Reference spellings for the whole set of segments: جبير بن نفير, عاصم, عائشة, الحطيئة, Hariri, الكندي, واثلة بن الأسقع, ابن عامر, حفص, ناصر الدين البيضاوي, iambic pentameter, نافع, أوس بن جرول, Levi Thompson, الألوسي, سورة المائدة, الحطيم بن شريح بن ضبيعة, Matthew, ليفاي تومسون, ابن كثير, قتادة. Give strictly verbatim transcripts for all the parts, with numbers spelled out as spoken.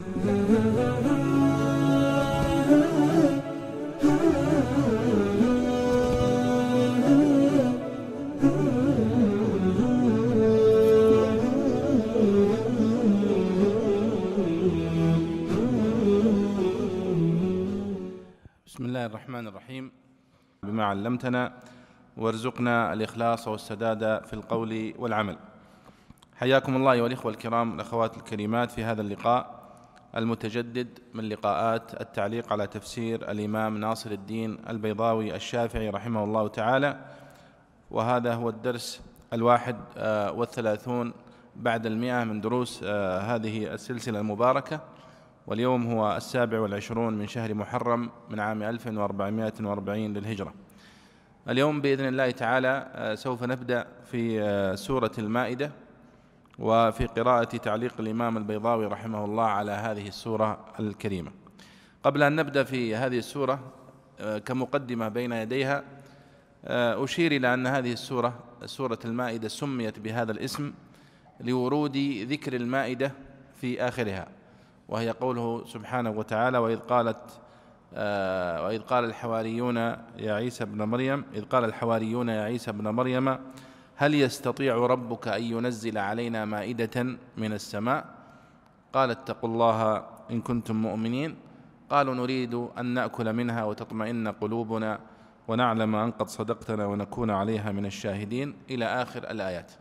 بسم الله الرحمن الرحيم. بما علمتنا وارزقنا الإخلاص والسداد في القول والعمل. حياكم الله والإخوة الكرام والأخوات الكريمات في هذا اللقاء المتجدد من لقاءات التعليق على تفسير الإمام ناصر الدين البيضاوي الشافعي رحمه الله تعالى، وهذا هو الدرس الواحد والثلاثون بعد المئة من دروس هذه السلسلة المباركة، واليوم هو السابع والعشرون من شهر محرم من عام ألف وأربعمائة وأربعين للهجرة. اليوم بإذن الله تعالى سوف نبدأ في سورة المائدة وفي قراءة تعليق الإمام البيضاوي رحمه الله على هذه السورة الكريمة. قبل أن نبدأ في هذه السورة كمقدمة بين يديها أشير إلى أن هذه السورة سورة المائدة سميت بهذا الاسم لورود ذكر المائدة في آخرها، وهي قوله سبحانه وتعالى: وإذ قالت وإذ قال الحواريون يا عيسى ابن مريم إذ قال الحواريون يا عيسى ابن مريم هل يستطيع ربك أن ينزل علينا مائدة من السماء؟ قال: اتقوا الله إن كنتم مؤمنين. قالوا: نريد أن نأكل منها وتطمئن قلوبنا ونعلم أن قد صدقتنا ونكون عليها من الشاهدين، إلى آخر الآيات.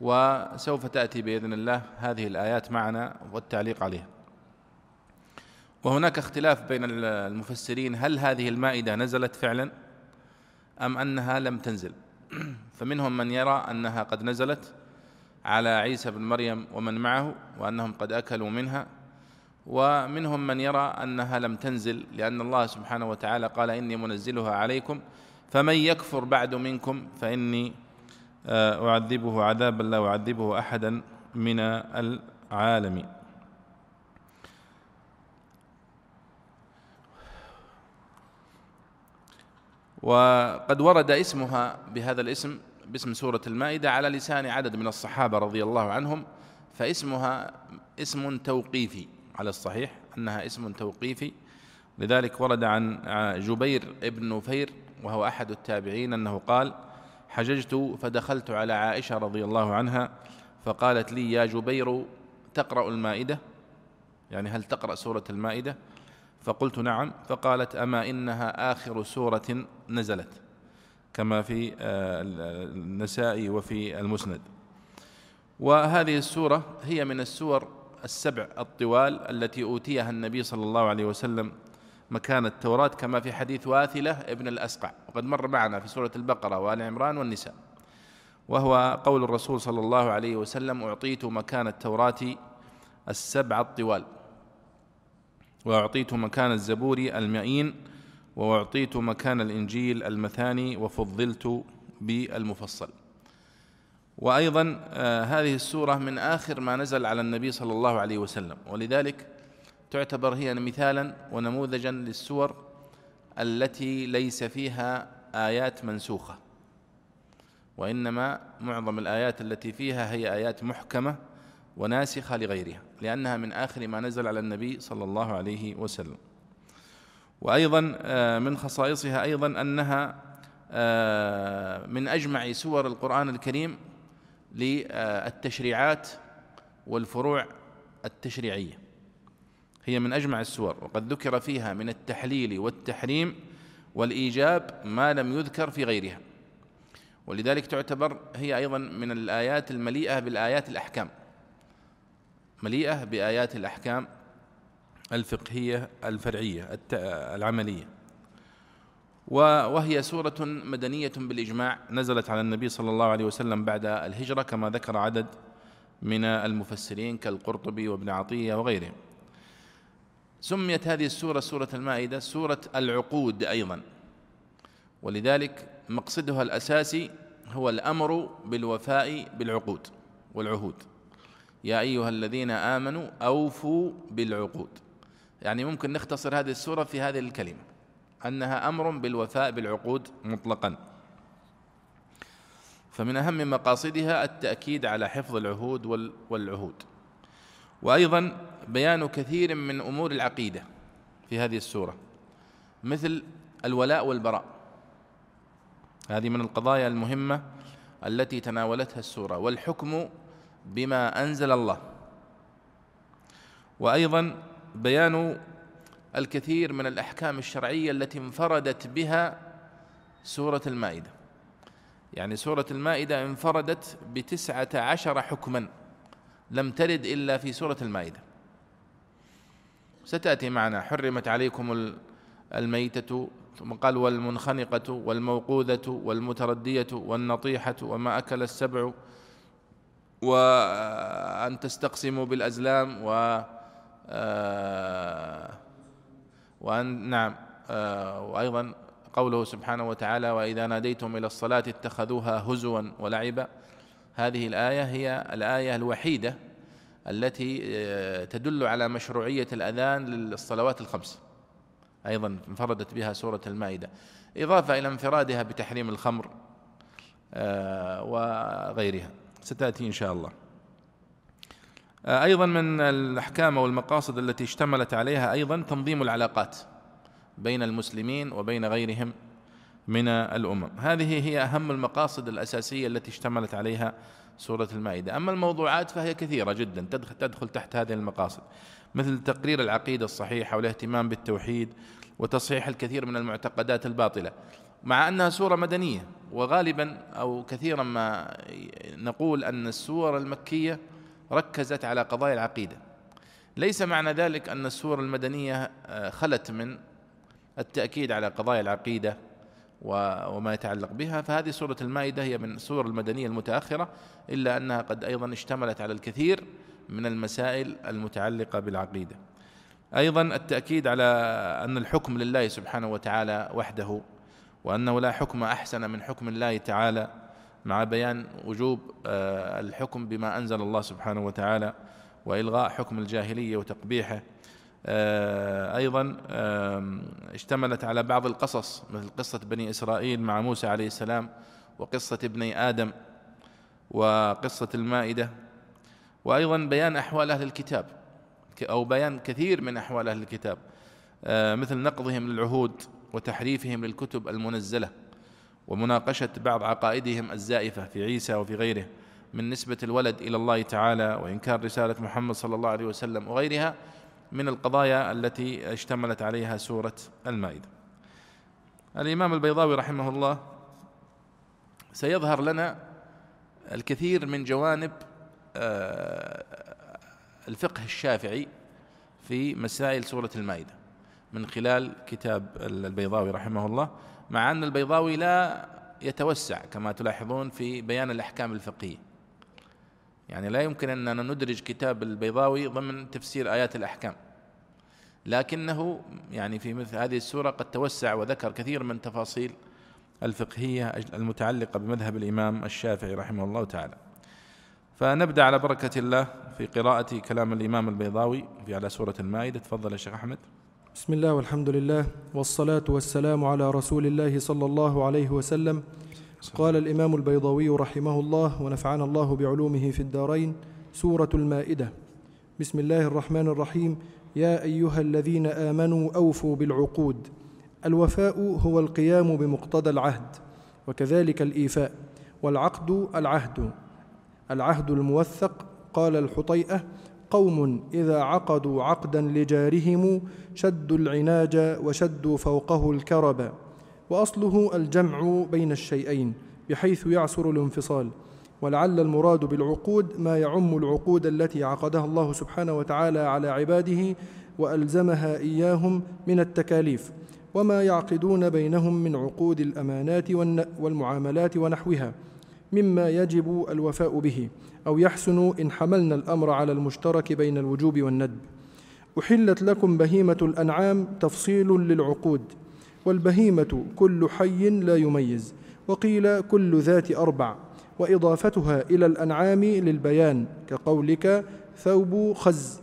وسوف تأتي بإذن الله هذه الآيات معنا والتعليق عليها. وهناك اختلاف بين المفسرين هل هذه المائدة نزلت فعلا أم أنها لم تنزل، فمنهم من يرى أنها قد نزلت على عيسى بن مريم ومن معه وأنهم قد أكلوا منها، ومنهم من يرى أنها لم تنزل لأن الله سبحانه وتعالى قال: إني منزلها عليكم فمن يكفر بعد منكم فإني أعذبه عذابا لا أعذبه أحدا من العالمين. وقد ورد اسمها بهذا الاسم باسم سورة المائدة على لسان عدد من الصحابة رضي الله عنهم، فاسمها اسم توقيفي على الصحيح أنها اسم توقيفي، لذلك ورد عن جبير بن نفير وهو أحد التابعين أنه قال: حججت فدخلت على عائشة رضي الله عنها فقالت لي: يا جبير تقرأ المائدة؟ يعني هل تقرأ سورة المائدة؟ فقلت: نعم. فقالت: أما إنها آخر سورة نزلت، كما في النسائي وفي المسند. وهذه السورة هي من السور السبع الطوال التي أوتيها النبي صلى الله عليه وسلم مكان التوراة، كما في حديث واثلة بن الأسقع، وقد مر معنا في سورة البقرة وآل عمران والنساء، وهو قول الرسول صلى الله عليه وسلم: أعطيت مكان التوراة السبع الطوال، وأعطيت مكان الزبور المئين، وأعطيت مكان الإنجيل المثاني، وفضلت بالمفصل. وأيضا هذه السورة من آخر ما نزل على النبي صلى الله عليه وسلم، ولذلك تعتبر هي مثالا ونموذجا للسور التي ليس فيها آيات منسوخة، وإنما معظم الآيات التي فيها هي آيات محكمة وناسخة لغيرها، لأنها من آخر ما نزل على النبي صلى الله عليه وسلم. وأيضا من خصائصها أيضا أنها من أجمع سور القرآن الكريم للتشريعات والفروع التشريعية، هي من أجمع السور، وقد ذكر فيها من التحليل والتحريم والإيجاب ما لم يذكر في غيرها، ولذلك تعتبر هي أيضا من الآيات المليئة بالآيات الأحكام، مليئة بآيات الأحكام الفقهية الفرعية العملية. وهي سورة مدنية بالإجماع، نزلت على النبي صلى الله عليه وسلم بعد الهجرة، كما ذكر عدد من المفسرين كالقرطبي وابن عطية وغيرهم. سميت هذه السورة سورة المائدة سورة العقود أيضا، ولذلك مقصدها الأساسي هو الأمر بالوفاء بالعقود والعهود. يا أيها الذين آمنوا أوفوا بالعقود، يعني ممكن نختصر هذه السورة في هذه الكلمة، أنها أمر بالوفاء بالعقود مطلقا. فمن أهم مقاصدها التأكيد على حفظ العهود والعهود. وأيضا بيان كثير من أمور العقيدة في هذه السورة، مثل الولاء والبراء. هذه من القضايا المهمة التي تناولتها السورة، والحكم بما أنزل الله، وأيضا بيان الكثير من الأحكام الشرعية التي انفردت بها سورة المائدة. يعني سورة المائدة انفردت بتسعة عشر حكما لم ترد إلا في سورة المائدة. ستأتي معنا: حرمت عليكم الميتة، قال والمنخنقة والموقوذة والمتردية والنطيحة وما أكل السبع، وأن تستقسموا بالأزلام، و وأن نعم وأيضا قوله سبحانه وتعالى: وإذا ناديتم إلى الصلاة اتخذوها هزوا ولعبا. هذه الآية هي الآية الوحيدة التي تدل على مشروعية الأذان للصلوات الخمس، أيضا انفردت بها سورة المائدة، إضافة إلى انفرادها بتحريم الخمر وغيرها، ستأتي إن شاء الله. أيضا من الأحكام والمقاصد التي اشتملت عليها أيضا تنظيم العلاقات بين المسلمين وبين غيرهم من الأمم. هذه هي أهم المقاصد الأساسية التي اشتملت عليها سورة المائدة. أما الموضوعات فهي كثيرة جدا تدخل, تدخل تحت هذه المقاصد، مثل تقرير العقيدة الصحيحة والاهتمام بالتوحيد وتصحيح الكثير من المعتقدات الباطلة، مع أنها سورة مدنية. وغالبا أو كثيرا ما نقول أن السور المكية ركزت على قضايا العقيدة. ليس معنى ذلك أن السور المدنية خلت من التأكيد على قضايا العقيدة وما يتعلق بها، فهذه سورة المائدة هي من السور المدنية المتأخرة، إلا أنها قد أيضا اشتملت على الكثير من المسائل المتعلقة بالعقيدة. أيضا التأكيد على أن الحكم لله سبحانه وتعالى وحده، وأنه لا حكم أحسن من حكم الله تعالى، مع بيان وجوب الحكم بما أنزل الله سبحانه وتعالى وإلغاء حكم الجاهلية وتقبيحه. أيضا اشتملت على بعض القصص، مثل قصة بني إسرائيل مع موسى عليه السلام، وقصة ابني آدم، وقصة المائدة، وأيضا بيان أحوال أهل الكتاب، أو بيان كثير من أحوال أهل الكتاب، مثل نقضهم للعهود وتحريفهم للكتب المنزلة، ومناقشة بعض عقائدهم الزائفة في عيسى وفي غيره، من نسبة الولد إلى الله تعالى، وإنكار رسالة محمد صلى الله عليه وسلم، وغيرها من القضايا التي اشتملت عليها سورة المائدة. الإمام البيضاوي رحمه الله سيظهر لنا الكثير من جوانب الفقه الشافعي في مسائل سورة المائدة من خلال كتاب البيضاوي رحمه الله، مع أن البيضاوي لا يتوسع كما تلاحظون في بيان الأحكام الفقهية. يعني لا يمكن أننا ندرج كتاب البيضاوي ضمن تفسير آيات الأحكام، لكنه يعني في مثل هذه السورة قد توسع وذكر كثير من تفاصيل الفقهية المتعلقة بمذهب الإمام الشافعي رحمه الله تعالى. فنبدأ على بركة الله في قراءة كلام الإمام البيضاوي في على سورة المائدة. تفضل يا شيخ أحمد. بسم الله، والحمد لله، والصلاة والسلام على رسول الله صلى الله عليه وسلم. قال الإمام البيضاوي رحمه الله ونفعنا الله بعلومه في الدارين: سورة المائدة. بسم الله الرحمن الرحيم: يا أيها الذين آمنوا أوفوا بالعقود. الوفاء هو القيام بمقتضى العهد، وكذلك الإيفاء، والعقد العهد العهد الموثق. قال الحطيئة: قوم إذا عقدوا عقدا لجارهم شدوا العناج وشدوا فوقه الكرب. وأصله الجمع بين الشيئين بحيث يعسر الانفصال، ولعل المراد بالعقود ما يعم العقود التي عقدها الله سبحانه وتعالى على عباده وألزمها إياهم من التكاليف، وما يعقدون بينهم من عقود الأمانات والمعاملات ونحوها، مما يجب الوفاء به، أو يحسن إن حملنا الأمر على المشترك بين الوجوب والندب. أحلت لكم بهيمة الأنعام، تفصيل للعقود. والبهيمة كل حي لا يميز، وقيل كل ذات أربع، وإضافتها إلى الأنعام للبيان، كقولك ثوب خز،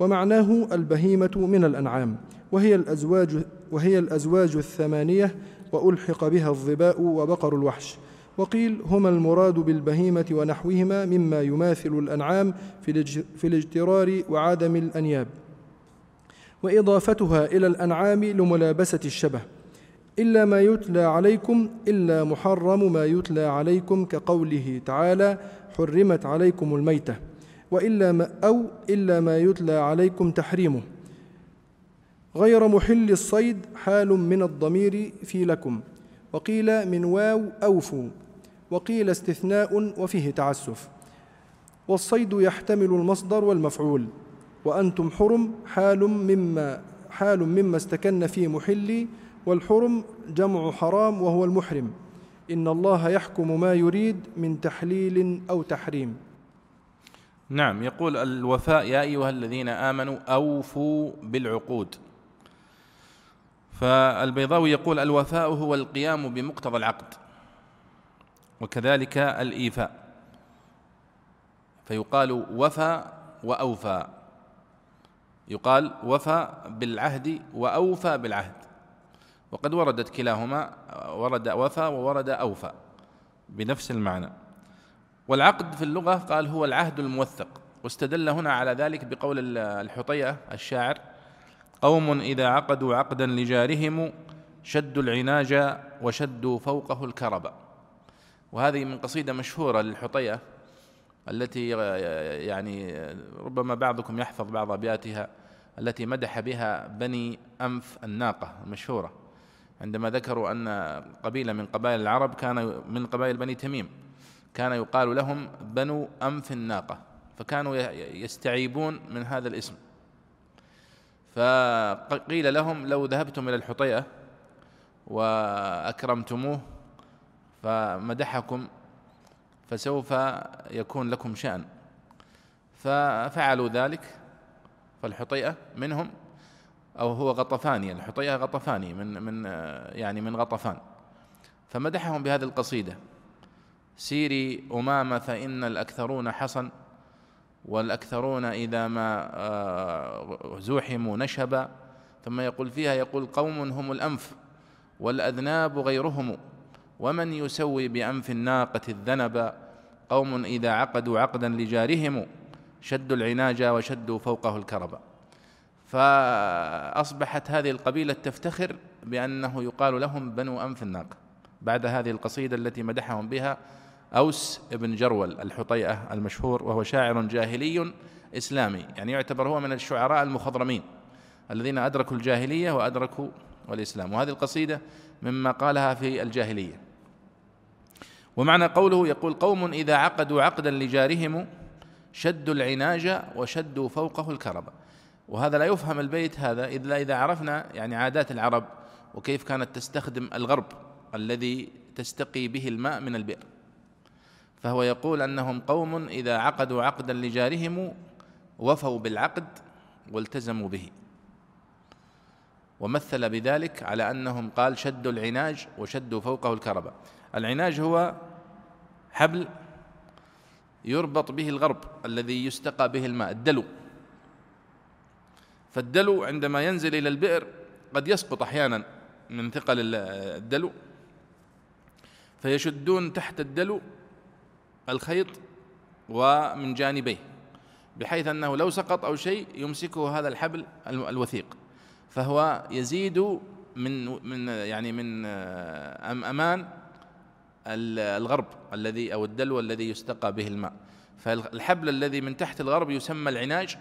ومعناه البهيمة من الأنعام، وهي الأزواج, وهي الأزواج الثمانية، وألحق بها الظباء وبقر الوحش، وقيل هما المراد بالبهيمة ونحوهما مما يماثل الأنعام في الاجترار وعدم الأنياب، وإضافتها إلى الأنعام لملابسة الشبه، إلا ما يتلى عليكم إلا محرم ما يتلى عليكم كقوله تعالى حرمت عليكم الميتة، وإلا ما أو إلا ما يتلى عليكم تحريمه غير محل الصيد حال من الضمير في لكم، وقيل من واو أوفوا، وقيل استثناء وفيه تعسف، والصيد يحتمل المصدر والمفعول، وأنتم حرم حال مما حال مما استكن في محلي، والحرم جمع حرام وهو المحرم، إن الله يحكم ما يريد من تحليل أو تحريم. نعم، يقول الوفاء يا أيها الذين آمنوا أوفوا بالعقود. فالبيضاوي يقول الوفاء هو القيام بمقتضى العقد وكذلك الإيفاء، فيقال وفى وأوفى، يقال وفى بالعهد وأوفى بالعهد، وقد وردت كلاهما، ورد وفى وورد أوفى بنفس المعنى. والعقد في اللغة قال هو العهد الموثق، واستدل هنا على ذلك بقول الحطيئة الشاعر قوم إذا عقدوا عقدا لجارهم شدوا العناج وشدوا فوقه الكرب، وهذه من قصيدة مشهورة للحطيئة التي يعني ربما بعضكم يحفظ بعض أبياتها، التي مدح بها بني أنف الناقة المشهورة عندما ذكروا أن قبيلة من قبائل العرب كان من قبائل بني تميم كان يقال لهم بنو أنف الناقة، فكانوا يستعيبون من هذا الاسم، فقيل لهم لو ذهبتم إلى الحطيئة وأكرمتموه فمدحكم فسوف يكون لكم شأن، ففعلوا ذلك. فالحطيئة منهم، أو هو غطفاني، الحطيئة غطفاني من من يعني من غطفان، فمدحهم بهذه القصيدة سيري أمامة فإن الأكثرون حصن والأكثرون إذا ما زوحموا نشبا، ثم يقول فيها يقول قوم هم الأنف والأذناب غيرهم ومن يسوي بأنف الناقة الذنبا قوم إذا عقدوا عقدا لجارهم شدوا العناج وشدوا فوقه الكربا. فأصبحت هذه القبيلة تفتخر بأنه يقال لهم بنو أنف الناقة بعد هذه القصيدة التي مدحهم بها أوس بن جرول الحطيئة المشهور، وهو شاعر جاهلي إسلامي، يعني يعتبر هو من الشعراء المخضرمين الذين أدركوا الجاهلية وأدركوا الإسلام، وهذه القصيدة مما قالها في الجاهلية. ومعنى قوله يقول قوم إذا عقدوا عقدا لجارهم شدوا العناج وشدوا فوقه الكرب، وهذا لا يفهم البيت هذا إلا إذا عرفنا يعني عادات العرب وكيف كانت تستخدم الغرب الذي تستقي به الماء من البئر، فهو يقول أنهم قوم إذا عقدوا عقدا لجارهم وفوا بالعقد والتزموا به، ومثل بذلك على أنهم قال شدوا العناج وشدوا فوقه الكربة. العناج هو حبل يربط به الغرب الذي يستقى به الماء، الدلو، فالدلو عندما ينزل إلى البئر قد يسقط أحيانا من ثقل الدلو، فيشدون تحت الدلو الخيط ومن جانبيه بحيث أنه لو سقط أو شيء يمسكه هذا الحبل الوثيق، فهو يزيد من من يعني من أمان الغرب الذي أو الدلو الذي يستقى به الماء. فالحبل الذي من تحت الغرب يسمى العناج،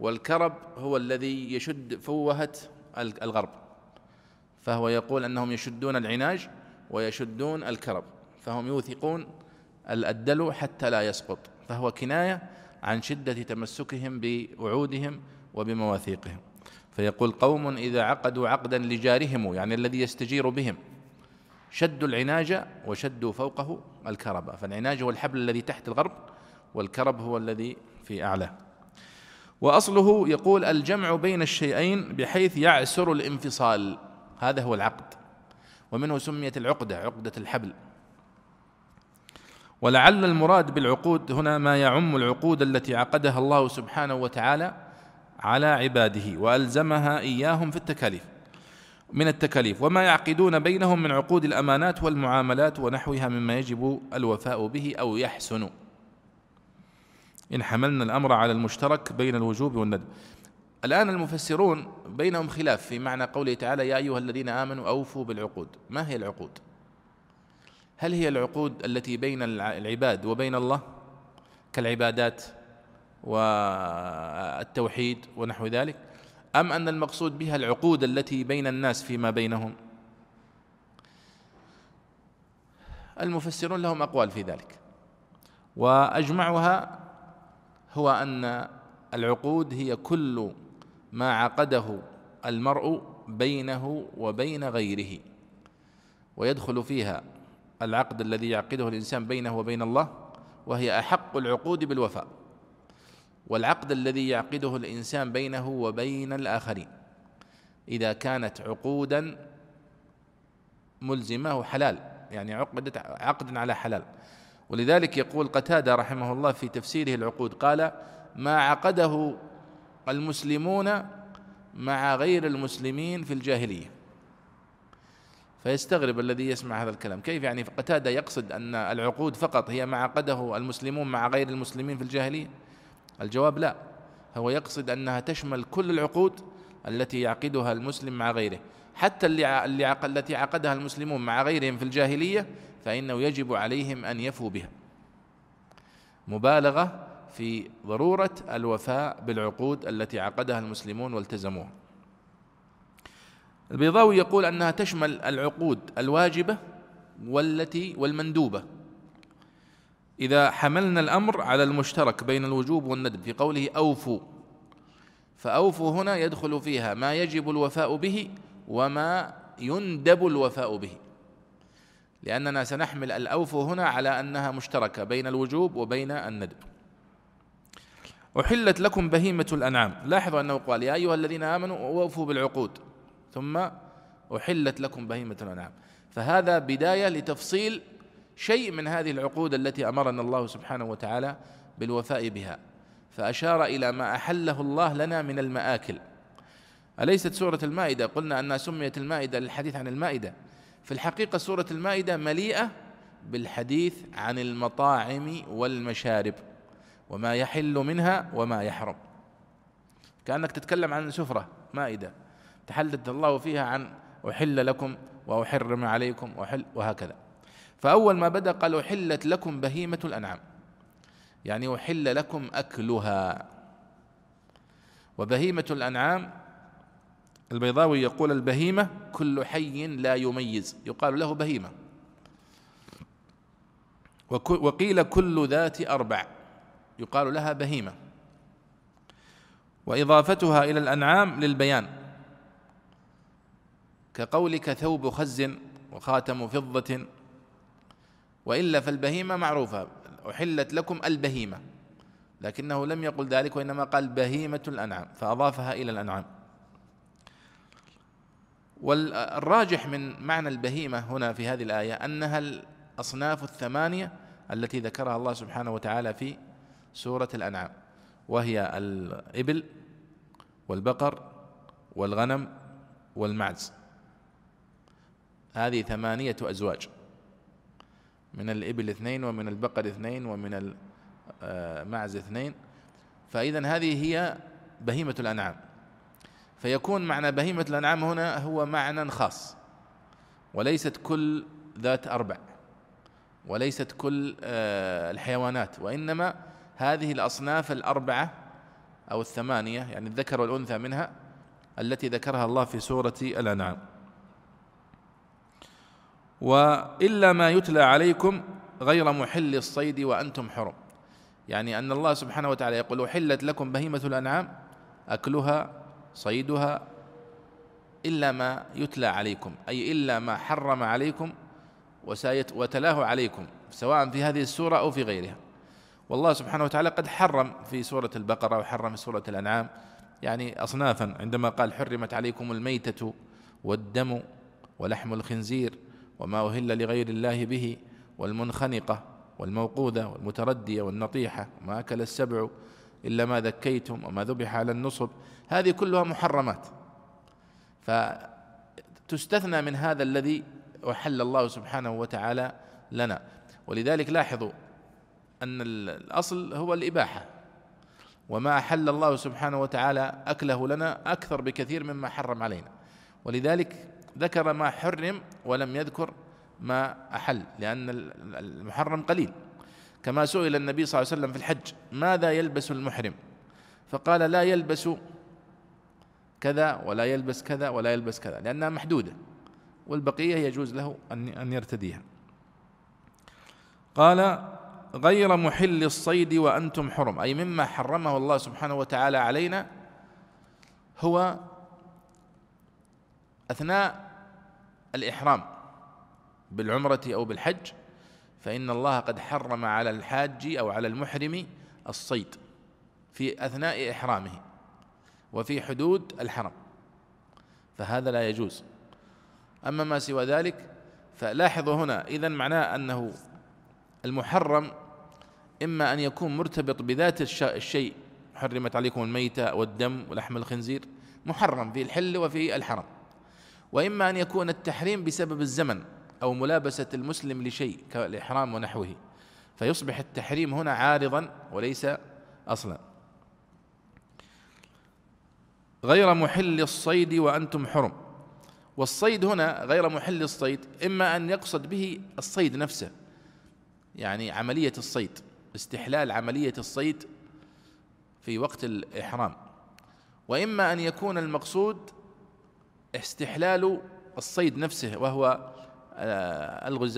والكرب هو الذي يشد فوهة الغرب، فهو يقول أنهم يشدون العناج ويشدون الكرب، فهم يوثقون الدلو حتى لا يسقط، فهو كناية عن شدة تمسكهم بوعودهم وبمواثيقهم. فيقول قوم إذا عقدوا عقدا لجارهم يعني الذي يستجير بهم شدوا العناج وشدوا فوقه الكرب، فالعناج هو الحبل الذي تحت الغرب والكرب هو الذي في أعلاه. وأصله يقول الجمع بين الشيئين بحيث يعسر الانفصال، هذا هو العقد، ومنه سميت العقدة عقدة الحبل. ولعل المراد بالعقود هنا ما يعم العقود التي عقدها الله سبحانه وتعالى على عباده وألزمها إياهم في التكاليف، من التكاليف وما يعقدون بينهم من عقود الأمانات والمعاملات ونحوها مما يجب الوفاء به أو يحسن، إن حملنا الأمر على المشترك بين الوجوب والندب. الآن المفسرون بينهم خلاف في معنى قوله تعالى يا أيها الذين آمنوا أوفوا بالعقود. ما هي العقود؟ هل هي العقود التي بين العباد وبين الله كالعبادات والتوحيد ونحو ذلك، أم أن المقصود بها العقود التي بين الناس فيما بينهم؟ المفسرون لهم أقوال في ذلك، وأجمعها هو أن العقود هي كل ما عقده المرء بينه وبين غيره، ويدخل فيها العقد الذي يعقده الإنسان بينه وبين الله، وهي أحق العقود بالوفاء، والعقد الذي يعقده الإنسان بينه وبين الآخرين إذا كانت عقودا ملزمة حلال، يعني عقد عقد على حلال. ولذلك يقول قتادة رحمه الله في تفسيره العقود قال ما عقده المسلمون مع غير المسلمين في الجاهلية. فيستغرب الذي يسمع هذا الكلام، كيف يعني قتادة يقصد أن العقود فقط هي ما عقده المسلمون مع غير المسلمين في الجاهلية؟ الجواب لا، هو يقصد أنها تشمل كل العقود التي يعقدها المسلم مع غيره، حتى اللي التي عقدها المسلمون مع غيرهم في الجاهلية فإنه يجب عليهم أن يفوا بها، مبالغة في ضرورة الوفاء بالعقود التي عقدها المسلمون والتزموها. البيضاوي يقول أنها تشمل العقود الواجبة والتي والمندوبة، إذا حملنا الأمر على المشترك بين الوجوب والندب في قوله أوفوا، فأوفوا هنا يدخل فيها ما يجب الوفاء به وما يندب الوفاء به، لأننا سنحمل الأوفوا هنا على أنها مشتركة بين الوجوب وبين الندب. أحلت لكم بهيمة الأنعام، لاحظوا أنه قال يا أيها الذين آمنوا أوفوا بالعقود ثم أحلت لكم بهيمة الأنعام، فهذا بداية لتفصيل شيء من هذه العقود التي أمرنا الله سبحانه وتعالى بالوفاء بها، فأشار إلى ما أحله الله لنا من المآكل. أليست سورة المائدة قلنا أنها سميت المائدة للحديث عن المائدة؟ في الحقيقة سورة المائدة مليئة بالحديث عن المطاعم والمشارب وما يحل منها وما يحرم، كأنك تتكلم عن سفرة مائدة تحدث الله فيها عن أحل لكم وأحرم عليكم وحل وهكذا. فأول ما بدأ قال أحلت لكم بهيمة الأنعام، يعني أحل لكم أكلها. وبهيمة الأنعام البيضاوي يقول البهيمة كل حي لا يميز يقال له بهيمة، وقيل كل ذات أربع يقال لها بهيمة، وإضافتها إلى الأنعام للبيان، كقولك ثوب خز وخاتم فضة، وإلا فالبهيمة معروفة أحلت لكم البهيمة، لكنه لم يقل ذلك وإنما قال بهيمة الأنعام فأضافها إلى الأنعام. والراجح من معنى البهيمة هنا في هذه الآية أنها الأصناف الثمانية التي ذكرها الله سبحانه وتعالى في سورة الأنعام، وهي الإبل والبقر والغنم والمعز، هذه ثمانية أزواج، من الإبل اثنين ومن البقر اثنين ومن المعز اثنين، فإذن هذه هي بهيمة الأنعام، فيكون معنى بهيمة الأنعام هنا هو معنى خاص، وليست كل ذات أربع وليست كل الحيوانات، وإنما هذه الأصناف الأربعة أو الثمانية يعني الذكر والأنثى منها التي ذكرها الله في سورة الأنعام. وإلا ما يتلى عليكم غير محل الصيد وأنتم حرم، يعني أن الله سبحانه وتعالى يقول أحلت لكم بهيمة الأنعام أكلها صيدها إلا ما يتلى عليكم، أي إلا ما حرم عليكم وتلاه عليكم، سواء في هذه السورة أو في غيرها. والله سبحانه وتعالى قد حرم في سورة البقرة وحرم في سورة الأنعام يعني أصنافا، عندما قال حرمت عليكم الميتة والدم ولحم الخنزير وما أهل لغير الله به والمنخنقة والموقوذة والمتردية والنطيحة وما أكل السبع إلا ما ذكيتم وما ذبح على النصب، هذه كلها محرمات، تستثنى من هذا الذي أحل الله سبحانه وتعالى لنا. ولذلك لاحظوا أن الأصل هو الإباحة، وما أحل الله سبحانه وتعالى أكله لنا أكثر بكثير مما حرم علينا، ولذلك ذكر ما حرم ولم يذكر ما أحل، لأن المحرم قليل. كما سئل النبي صلى الله عليه وسلم في الحج ماذا يلبس المحرم، فقال لا يلبس كذا ولا يلبس كذا ولا يلبس كذا، لأنها محدودة، والبقية يجوز له أن يرتديها. قال غير محل الصيد وأنتم حرم، أي مما حرمه الله سبحانه وتعالى علينا هو أثناء الإحرام بالعمرة أو بالحج، فإن الله قد حرم على الحاج أو على المحرم الصيد في أثناء إحرامه وفي حدود الحرم، فهذا لا يجوز. أما ما سوى ذلك فلاحظوا هنا إذن معناه أنه المحرم إما أن يكون مرتبط بذات الشيء، حرمت عليكم الميتة والدم ولحم الخنزير، محرم في الحل وفي الحرم، وإما أن يكون التحريم بسبب الزمن أو ملابسة المسلم لشيء كالإحرام ونحوه، فيصبح التحريم هنا عارضا وليس أصلا. غير محل الصيد وأنتم حرم، والصيد هنا غير محل الصيد إما أن يقصد به الصيد نفسه، يعني عملية الصيد، استحلال عملية الصيد في وقت الإحرام، وإما أن يكون المقصود استحلال الصيد نفسه وهو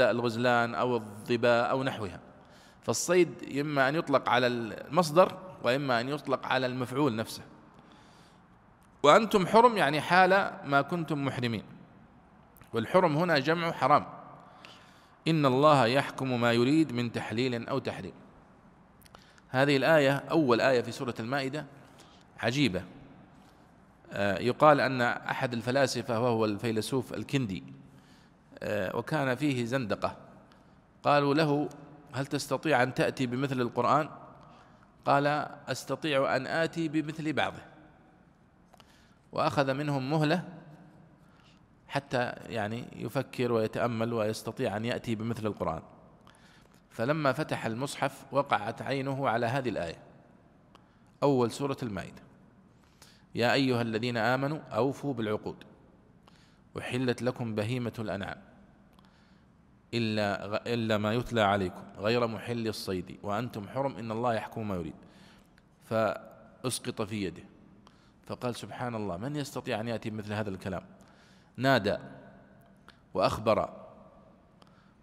الغزلان أو الظباء أو نحوها. فالصيد إما أن يطلق على المصدر وإما أن يطلق على المفعول نفسه. وأنتم حرم يعني حال ما كنتم محرمين، والحرم هنا جمع حرام. إن الله يحكم ما يريد من تحليل أو تحريم. هذه الآية أول آية في سورة المائدة عجيبة. يقال أن أحد الفلاسفة وهو الفيلسوف الكندي وكان فيه زندقة، قالوا له هل تستطيع أن تأتي بمثل القرآن؟ قال أستطيع أن آتي بمثل بعضه، وأخذ منهم مهلة حتى يعني يفكر ويتأمل ويستطيع أن يأتي بمثل القرآن. فلما فتح المصحف وقعت عينه على هذه الآية أول سورة المائدة، يا أيها الذين آمنوا أوفوا بالعقود وحلت لكم بهيمة الأنعام إلا, إلا ما يتلى عليكم غير محل الصيد وأنتم حرم إن الله يحكم ما يريد. فأسقط في يده فقال سبحان الله، من يستطيع أن يأتي مثل هذا الكلام؟ نادى وأخبر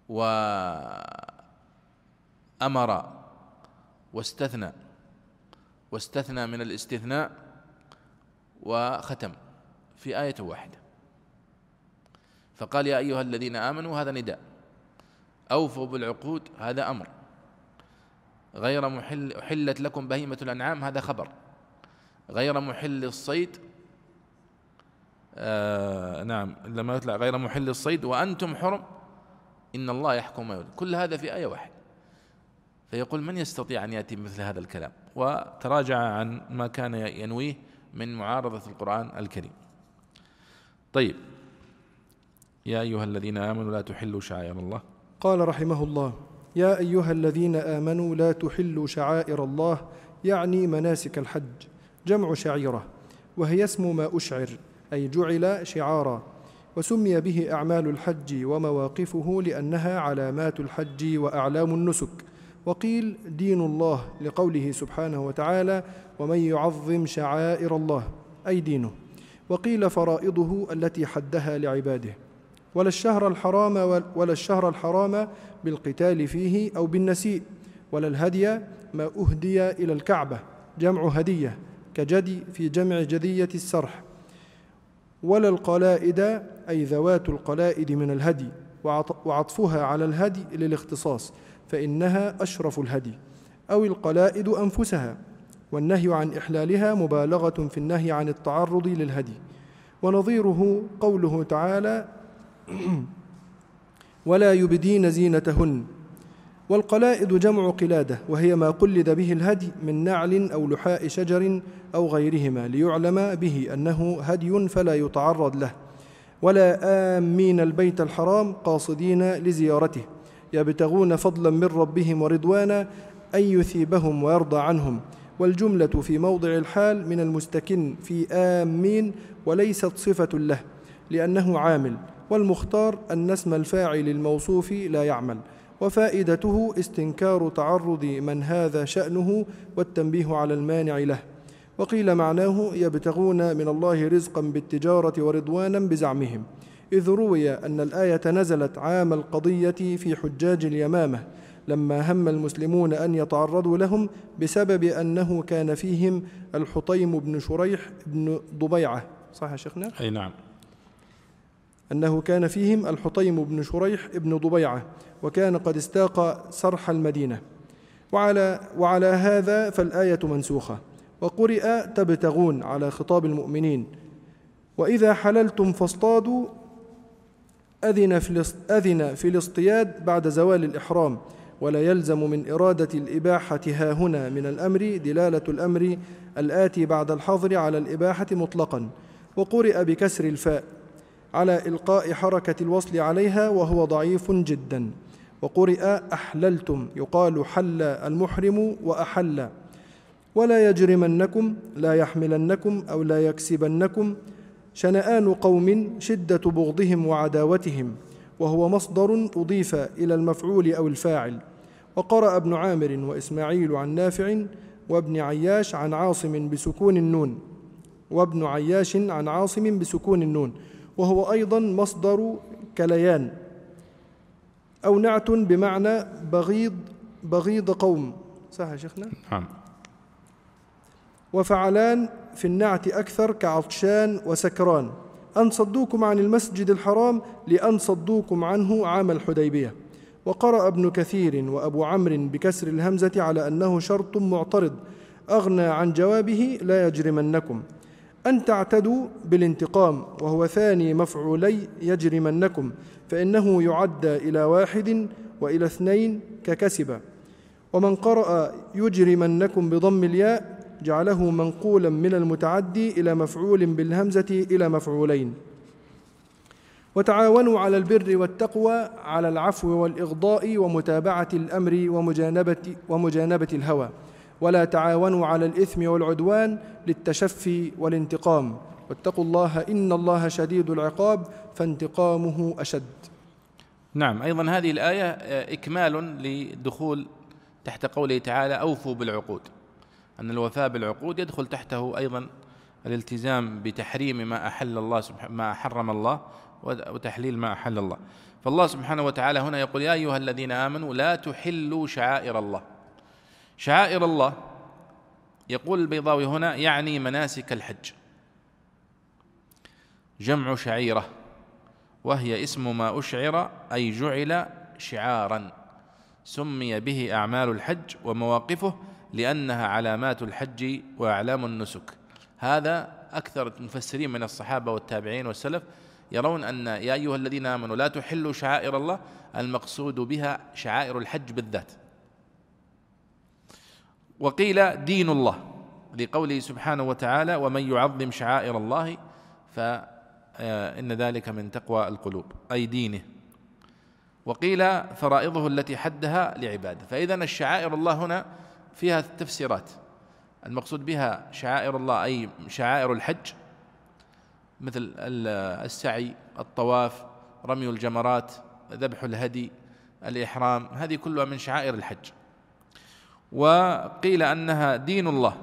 وأمر واستثنى، واستثنى من الاستثناء وختم في آية واحدة. فقال يا أيها الذين آمنوا، هذا نداء، أوفوا بالعقود هذا أمر، غير محل أحلت لكم بهيمة الأنعام هذا خبر، غير محل الصيد آه نعم إلا ما يطلع غير محل الصيد وأنتم حرم إن الله يحكم ما يريد، كل هذا في آية واحدة. فيقول من يستطيع أن يأتي مثل هذا الكلام، وتراجع عن ما كان ينويه من معارضة القرآن الكريم. طيب، يا أيها الذين آمنوا لا تحلوا شعائر الله. قال رحمه الله يا أيها الذين آمنوا لا تحلوا شعائر الله، يعني مناسك الحج، جمع شعيرة، وهي اسم ما أشعر أي جعل شعارا، وسمي به أعمال الحج ومواقفه لأنها علامات الحج وأعلام النسك، وقيل دين الله لقوله سبحانه وتعالى ومن يعظم شعائر الله أي دينه، وقيل فرائضه التي حدها لعباده، ولا الشهر الحرام ولا الشهر الحرام بالقتال فيه أو بالنسيء، ولا الهدي ما أهدي إلى الكعبة جمع هدية كجدي في جمع جدية السرح، ولا القلائد أي ذوات القلائد من الهدي، وعطفها على الهدي للاختصاص فإنها أشرف الهدي، أو القلائد أنفسها، والنهي عن إحلالها مبالغة في النهي عن التعرض للهدي، ونظيره قوله تعالى ولا يبدين زينتهن. والقلائد جمع قلادة، وهي ما قلد به الهدي من نعل أو لحاء شجر أو غيرهما ليعلم به أنه هدي فلا يتعرض له، ولا آمين البيت الحرام قاصدين لزيارته يبتغون فضلا من ربهم ورضوانا أن يثيبهم ويرضى عنهم. والجملة في موضع الحال من المستكن في آمين وليست صفة له لأنه عامل، والمختار أن اسم الفاعل الموصوف لا يعمل، وفائدته استنكار تعرض من هذا شأنه والتنبيه على المانع له. وقيل معناه يبتغون من الله رزقا بالتجارة ورضوانا بزعمهم، إذ روي أن الآية نزلت عام القضية في حجاج اليمامة لما هم المسلمون أن يتعرضوا لهم بسبب أنه كان فيهم الحطيم بن شريح بن ضبيعة، صح يا شيخنا؟ أي نعم، أنه كان فيهم الحطيم بن شريح بن ضبيعة وكان قد استاق سرح المدينة. وعلى, وعلى هذا فالآية منسوخة، وقرئ تبتغون على خطاب المؤمنين. وإذا حللتم فاصطادوا أذن في, أذن في الاصطياد بعد زوال الإحرام، ولا يلزم من إرادة الإباحة هاهنا من الأمر دلالة الأمر الآتي بعد الحظر على الإباحة مطلقا، وقرئ بكسر الفاء على إلقاء حركة الوصل عليها وهو ضعيف جدا. وقرئ أحللتم يقال حل المحرم وأحل. ولا يجرمنكم، لا يحملنكم أو لا يكسبنكم، شنآن قوم شدة بغضهم وعداوتهم، وهو مصدر أضيف إلى المفعول أو الفاعل. وقرأ ابن عامر وإسماعيل عن نافع وابن عياش عن عاصم بسكون النون وابن عياش عن عاصم بسكون النون، وهو أيضا مصدر كليان أو نعت بمعنى بغيض بغيض قوم، صح يا شيخنا؟ نعم. وفعلان في النعت أكثر كعطشان وسكران، أن صدوكم عن المسجد الحرام لأن صدوكم عنه عام الحديبية. وقرأ ابن كثير وأبو عمرو بكسر الهمزة على أنه شرط معترض أغنى عن جوابه لا يجرمنكم. أن تعتدوا بالانتقام وهو ثاني مفعولي يجرمنكم، فإنه يعدى إلى واحد وإلى اثنين ككسب. ومن قرأ يجرمنكم بضم الياء جعله منقولا من المتعدي إلى مفعول بالهمزة إلى مفعولين. وتعاونوا على البر والتقوى على العفو والإغضاء ومتابعة الأمر ومجانبة, ومجانبة الهوى، ولا تعاونوا على الإثم والعدوان للتشفي والانتقام، واتقوا الله إن الله شديد العقاب فانتقامه أشد. نعم، أيضا هذه الآية إكمال لدخول تحت قوله تعالى أوفوا بالعقود، أن الوفاء بالعقود يدخل تحته أيضا الالتزام بتحريم ما أحل الله ما حرم الله وتحليل ما أحل الله. فالله سبحانه وتعالى هنا يقول يا أيها الذين آمنوا لا تحلوا شعائر الله. شعائر الله يقول البيضاوي هنا يعني مناسك الحج، جمع شعيرة وهي اسم ما أشعر أي جعل شعارا سمي به أعمال الحج ومواقفه لأنها علامات الحج وأعلام النسك. هذا أكثر المفسرين من الصحابة والتابعين والسلف يرون أن يا أيها الذين آمنوا لا تحلوا شعائر الله المقصود بها شعائر الحج بالذات. وقيل دين الله لقوله سبحانه وتعالى ومن يعظم شعائر الله فإن ذلك من تقوى القلوب أي دينه. وقيل فرائضه التي حدها لعباده. فإذن الشعائر الله هنا فيها تفسيرات، المقصود بها شعائر الله أي شعائر الحج مثل السعي، الطواف، رمي الجمرات، ذبح الهدي، الإحرام، هذه كلها من شعائر الحج. وقيل أنها دين الله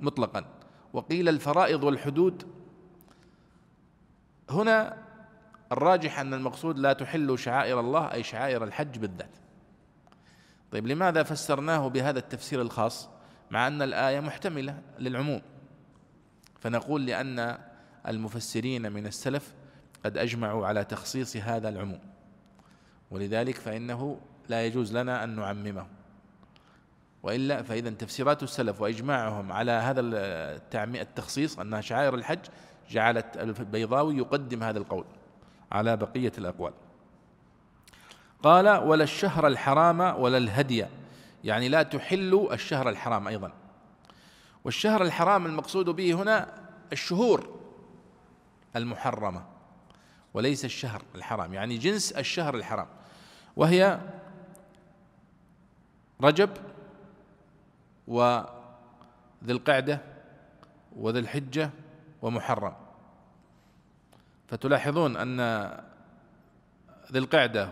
مطلقا. وقيل الفرائض والحدود، هنا الراجح أن المقصود لا تحل شعائر الله أي شعائر الحج بالذات. طيب لماذا فسرناه بهذا التفسير الخاص مع أن الآية محتملة للعموم؟ فنقول لأن المفسرين من السلف قد أجمعوا على تخصيص هذا العموم، ولذلك فإنه لا يجوز لنا أن نعممه، وإلا فإذا تفسيرات السلف وإجماعهم على هذا التخصيص أنها شعائر الحج جعلت البيضاوي يقدم هذا القول على بقية الأقوال. قال ولا الشهر الحرام ولا الهدي، يعني لا تحلوا الشهر الحرام أيضا. والشهر الحرام المقصود به هنا الشهور المحرمة، وليس الشهر الحرام، يعني جنس الشهر الحرام، وهي رجب وذي القعدة وذي الحجة ومحرم. فتلاحظون أن ذي القعدة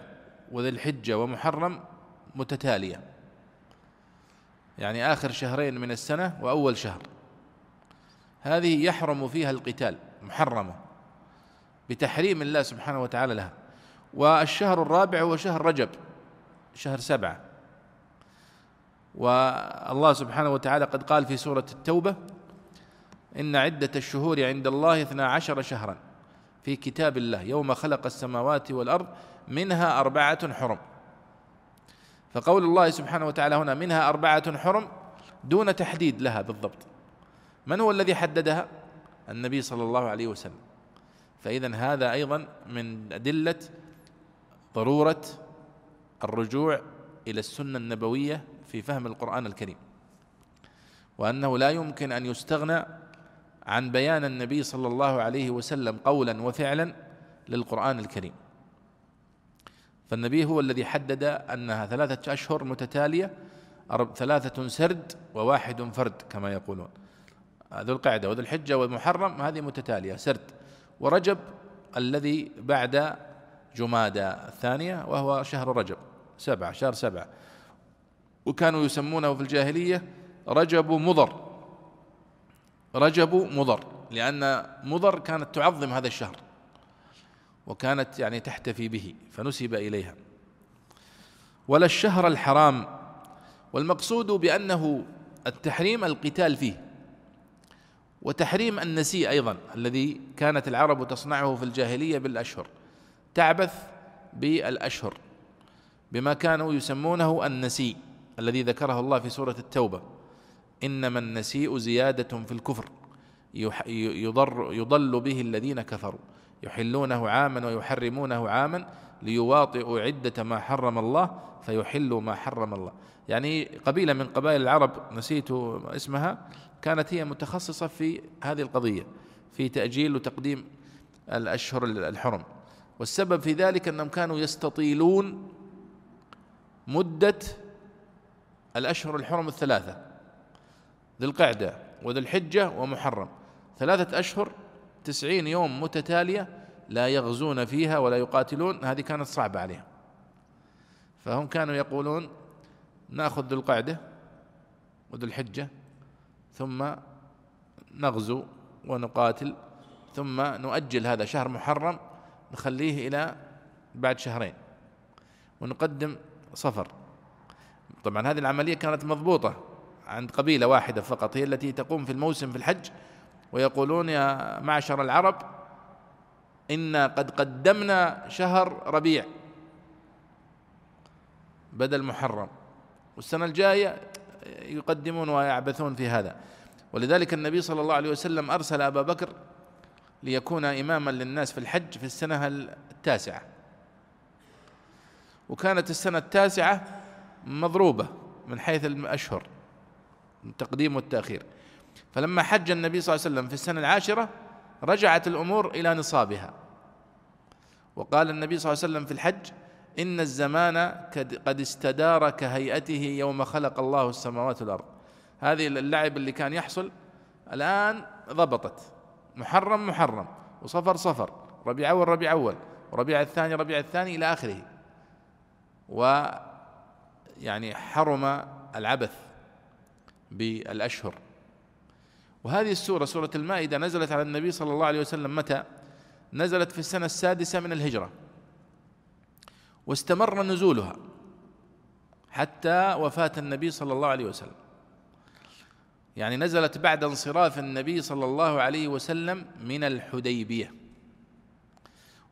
وذي الحجة ومحرم متتالية، يعني آخر شهرين من السنة وأول شهر، هذه يحرم فيها القتال، محرمة بتحريم الله سبحانه وتعالى لها. والشهر الرابع هو شهر رجب، شهر سبعة، والله سبحانه وتعالى قد قال في سورة التوبة: إن عدة الشهور عند الله اثنا عشر شهرا في كتاب الله يوم خلق السماوات والأرض منها أربعة حرم. فقول الله سبحانه وتعالى هنا منها أربعة حرم دون تحديد لها بالضبط، من هو الذي حددها؟ النبي صلى الله عليه وسلم. فإذن هذا أيضا من أدلة ضرورة الرجوع إلى السنة النبوية في فهم القرآن الكريم، وأنه لا يمكن أن يستغنى عن بيان النبي صلى الله عليه وسلم قولا وفعلا للقرآن الكريم. فالنبي هو الذي حدد أنها ثلاثة أشهر متتالية، ثلاثة سرد وواحد فرد كما يقولون، ذو القعدة وذو الحجة والمحرم هذه متتالية سرد، ورجب الذي بعد جمادى الثانية وهو شهر رجب سبعة، شهر سبعة، وكانوا يسمونه في الجاهلية رجب مضر، رجب مضر، لأن مضر كانت تعظم هذا الشهر وكانت يعني تحتفي به فنسب إليها، ولا الشهر الحرام. والمقصود بأنه التحريم القتال فيه، وتحريم النسيء أيضا الذي كانت العرب تصنعه في الجاهلية بالأشهر، تعبث بالأشهر بما كانوا يسمونه النسيء الذي ذكره الله في سورة التوبة: إنما النسيء زيادة في الكفر يضر يضل به الذين كفروا يحلونه عاما ويحرمونه عاما ليواطئوا عدة ما حرم الله فيحلوا ما حرم الله. يعني قبيلة من قبائل العرب نسيت اسمها كانت هي متخصصة في هذه القضية، في تأجيل وتقديم الأشهر الحرم، والسبب في ذلك أنهم كانوا يستطيلون مدة الأشهر الحرم الثلاثة: ذي القعدة وذي الحجة ومحرم، ثلاثة أشهر تسعين يوم متتالية لا يغزون فيها ولا يقاتلون، هذه كانت صعبة عليهم. فهم كانوا يقولون نأخذ ذو القعدة وذو الحجة ثم نغزو ونقاتل، ثم نؤجل هذا شهر محرم نخليه إلى بعد شهرين ونقدم صفر. طبعا هذه العملية كانت مضبوطة عند قبيلة واحدة فقط هي التي تقوم في الموسم في الحج، ويقولون يا معشر العرب إنا قد قدمنا شهر ربيع بدل محرم، والسنة الجاية يقدمون ويعبثون في هذا. ولذلك النبي صلى الله عليه وسلم أرسل أبا بكر ليكون إماما للناس في الحج في السنة التاسعة، وكانت السنة التاسعة مضروبة من حيث الأشهر التقديم والتأخير. فلما حج النبي صلى الله عليه وسلم في السنة العاشرة رجعت الأمور إلى نصابها، وقال النبي صلى الله عليه وسلم في الحج: إن الزمان قد استدار كهيئته يوم خلق الله السماوات والأرض. هذه اللعب اللي كان يحصل الآن ضبطت، محرم محرم وصفر صفر، ربيع أول ربيع أول، وربيع الثاني ربيع الثاني إلى آخره، ويعني حرم العبث بالأشهر. وهذه السورة سورة المائدة نزلت على النبي صلى الله عليه وسلم متى؟ نزلت في السنة السادسة من الهجرة، واستمر نزولها حتى وفاة النبي صلى الله عليه وسلم، يعني نزلت بعد انصراف النبي صلى الله عليه وسلم من الحديبية،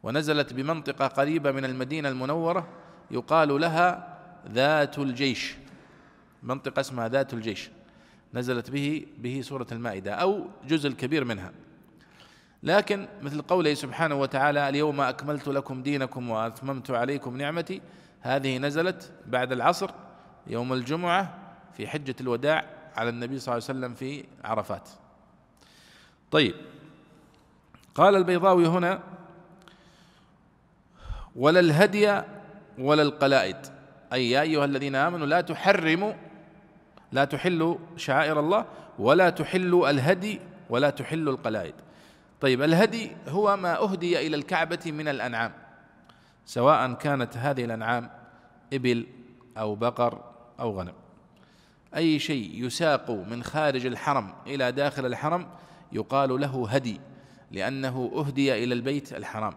ونزلت بمنطقة قريبة من المدينة المنورة يقال لها ذات الجيش، منطقة اسمها ذات الجيش، نزلت به به سورة المائدة أو جزء كبير منها. لكن مثل قوله سبحانه وتعالى: اليوم أكملت لكم دينكم وأتممت عليكم نعمتي، هذه نزلت بعد العصر يوم الجمعة في حجة الوداع على النبي صلى الله عليه وسلم في عرفات. طيب، قال البيضاوي هنا: ولا الهدي ولا القلائد، أي يا أيها الذين آمنوا لا تحرموا، لا تحلوا شعائر الله ولا تحلوا الهدي ولا تحلوا القلائد. طيب، الهدي هو ما أهدي إلى الكعبة من الأنعام، سواء كانت هذه الأنعام إبل أو بقر أو غنم، أي شيء يساق من خارج الحرم إلى داخل الحرم يقال له هدي، لأنه أهدي إلى البيت الحرام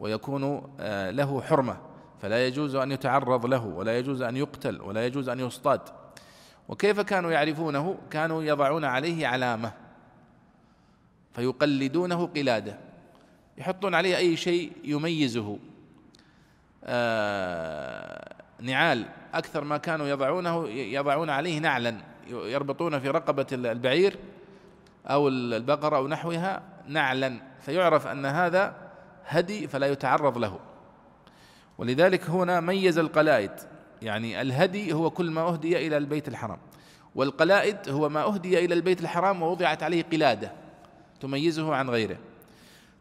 ويكون له حرمة، فلا يجوز أن يتعرض له ولا يجوز أن يقتل ولا يجوز أن يصطاد. وكيف كانوا يعرفونه؟ كانوا يضعون عليه علامة فيقلدونه قلادة، يحطون عليه أي شيء يميزه، نعال أكثر ما كانوا يضعونه، يضعون عليه نعلا يربطون في رقبة البعير أو البقرة أو نحوها نعلا، فيعرف أن هذا هدي فلا يتعرض له. ولذلك هنا ميز القلائد، يعني الهدي هو كل ما أهدي إلى البيت الحرام، والقلائد هو ما أهدي إلى البيت الحرام ووضعت عليه قلادة تميزه عن غيره.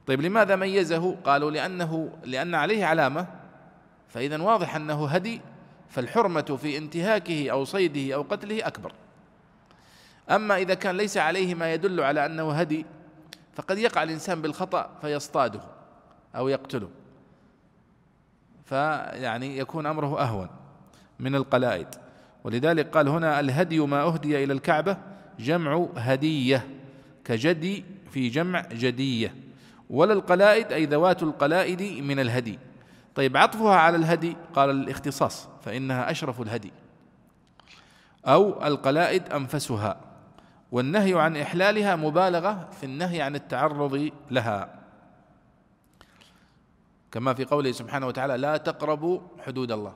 طيب، لماذا ميزه؟ قالوا لأنه لأن عليه علامة، فإذا واضح أنه هدي، فالحرمة في انتهاكه أو صيده أو قتله أكبر. أما إذا كان ليس عليه ما يدل على أنه هدي فقد يقع الإنسان بالخطأ فيصطاده أو يقتله، فيعني يكون أمره أهون من القلائد. ولذلك قال هنا الهدي ما أهدي إلى الكعبة جمع هدية، كجدي في جمع جدية، ولا القلائد أي ذوات القلائد من الهدي. طيب، عطفها على الهدي قال الاختصاص، فإنها أشرف الهدي، أو القلائد أنفسها، والنهي عن إحلالها مبالغة في النهي عن التعرض لها، كما في قوله سبحانه وتعالى لا تقربوا حدود الله،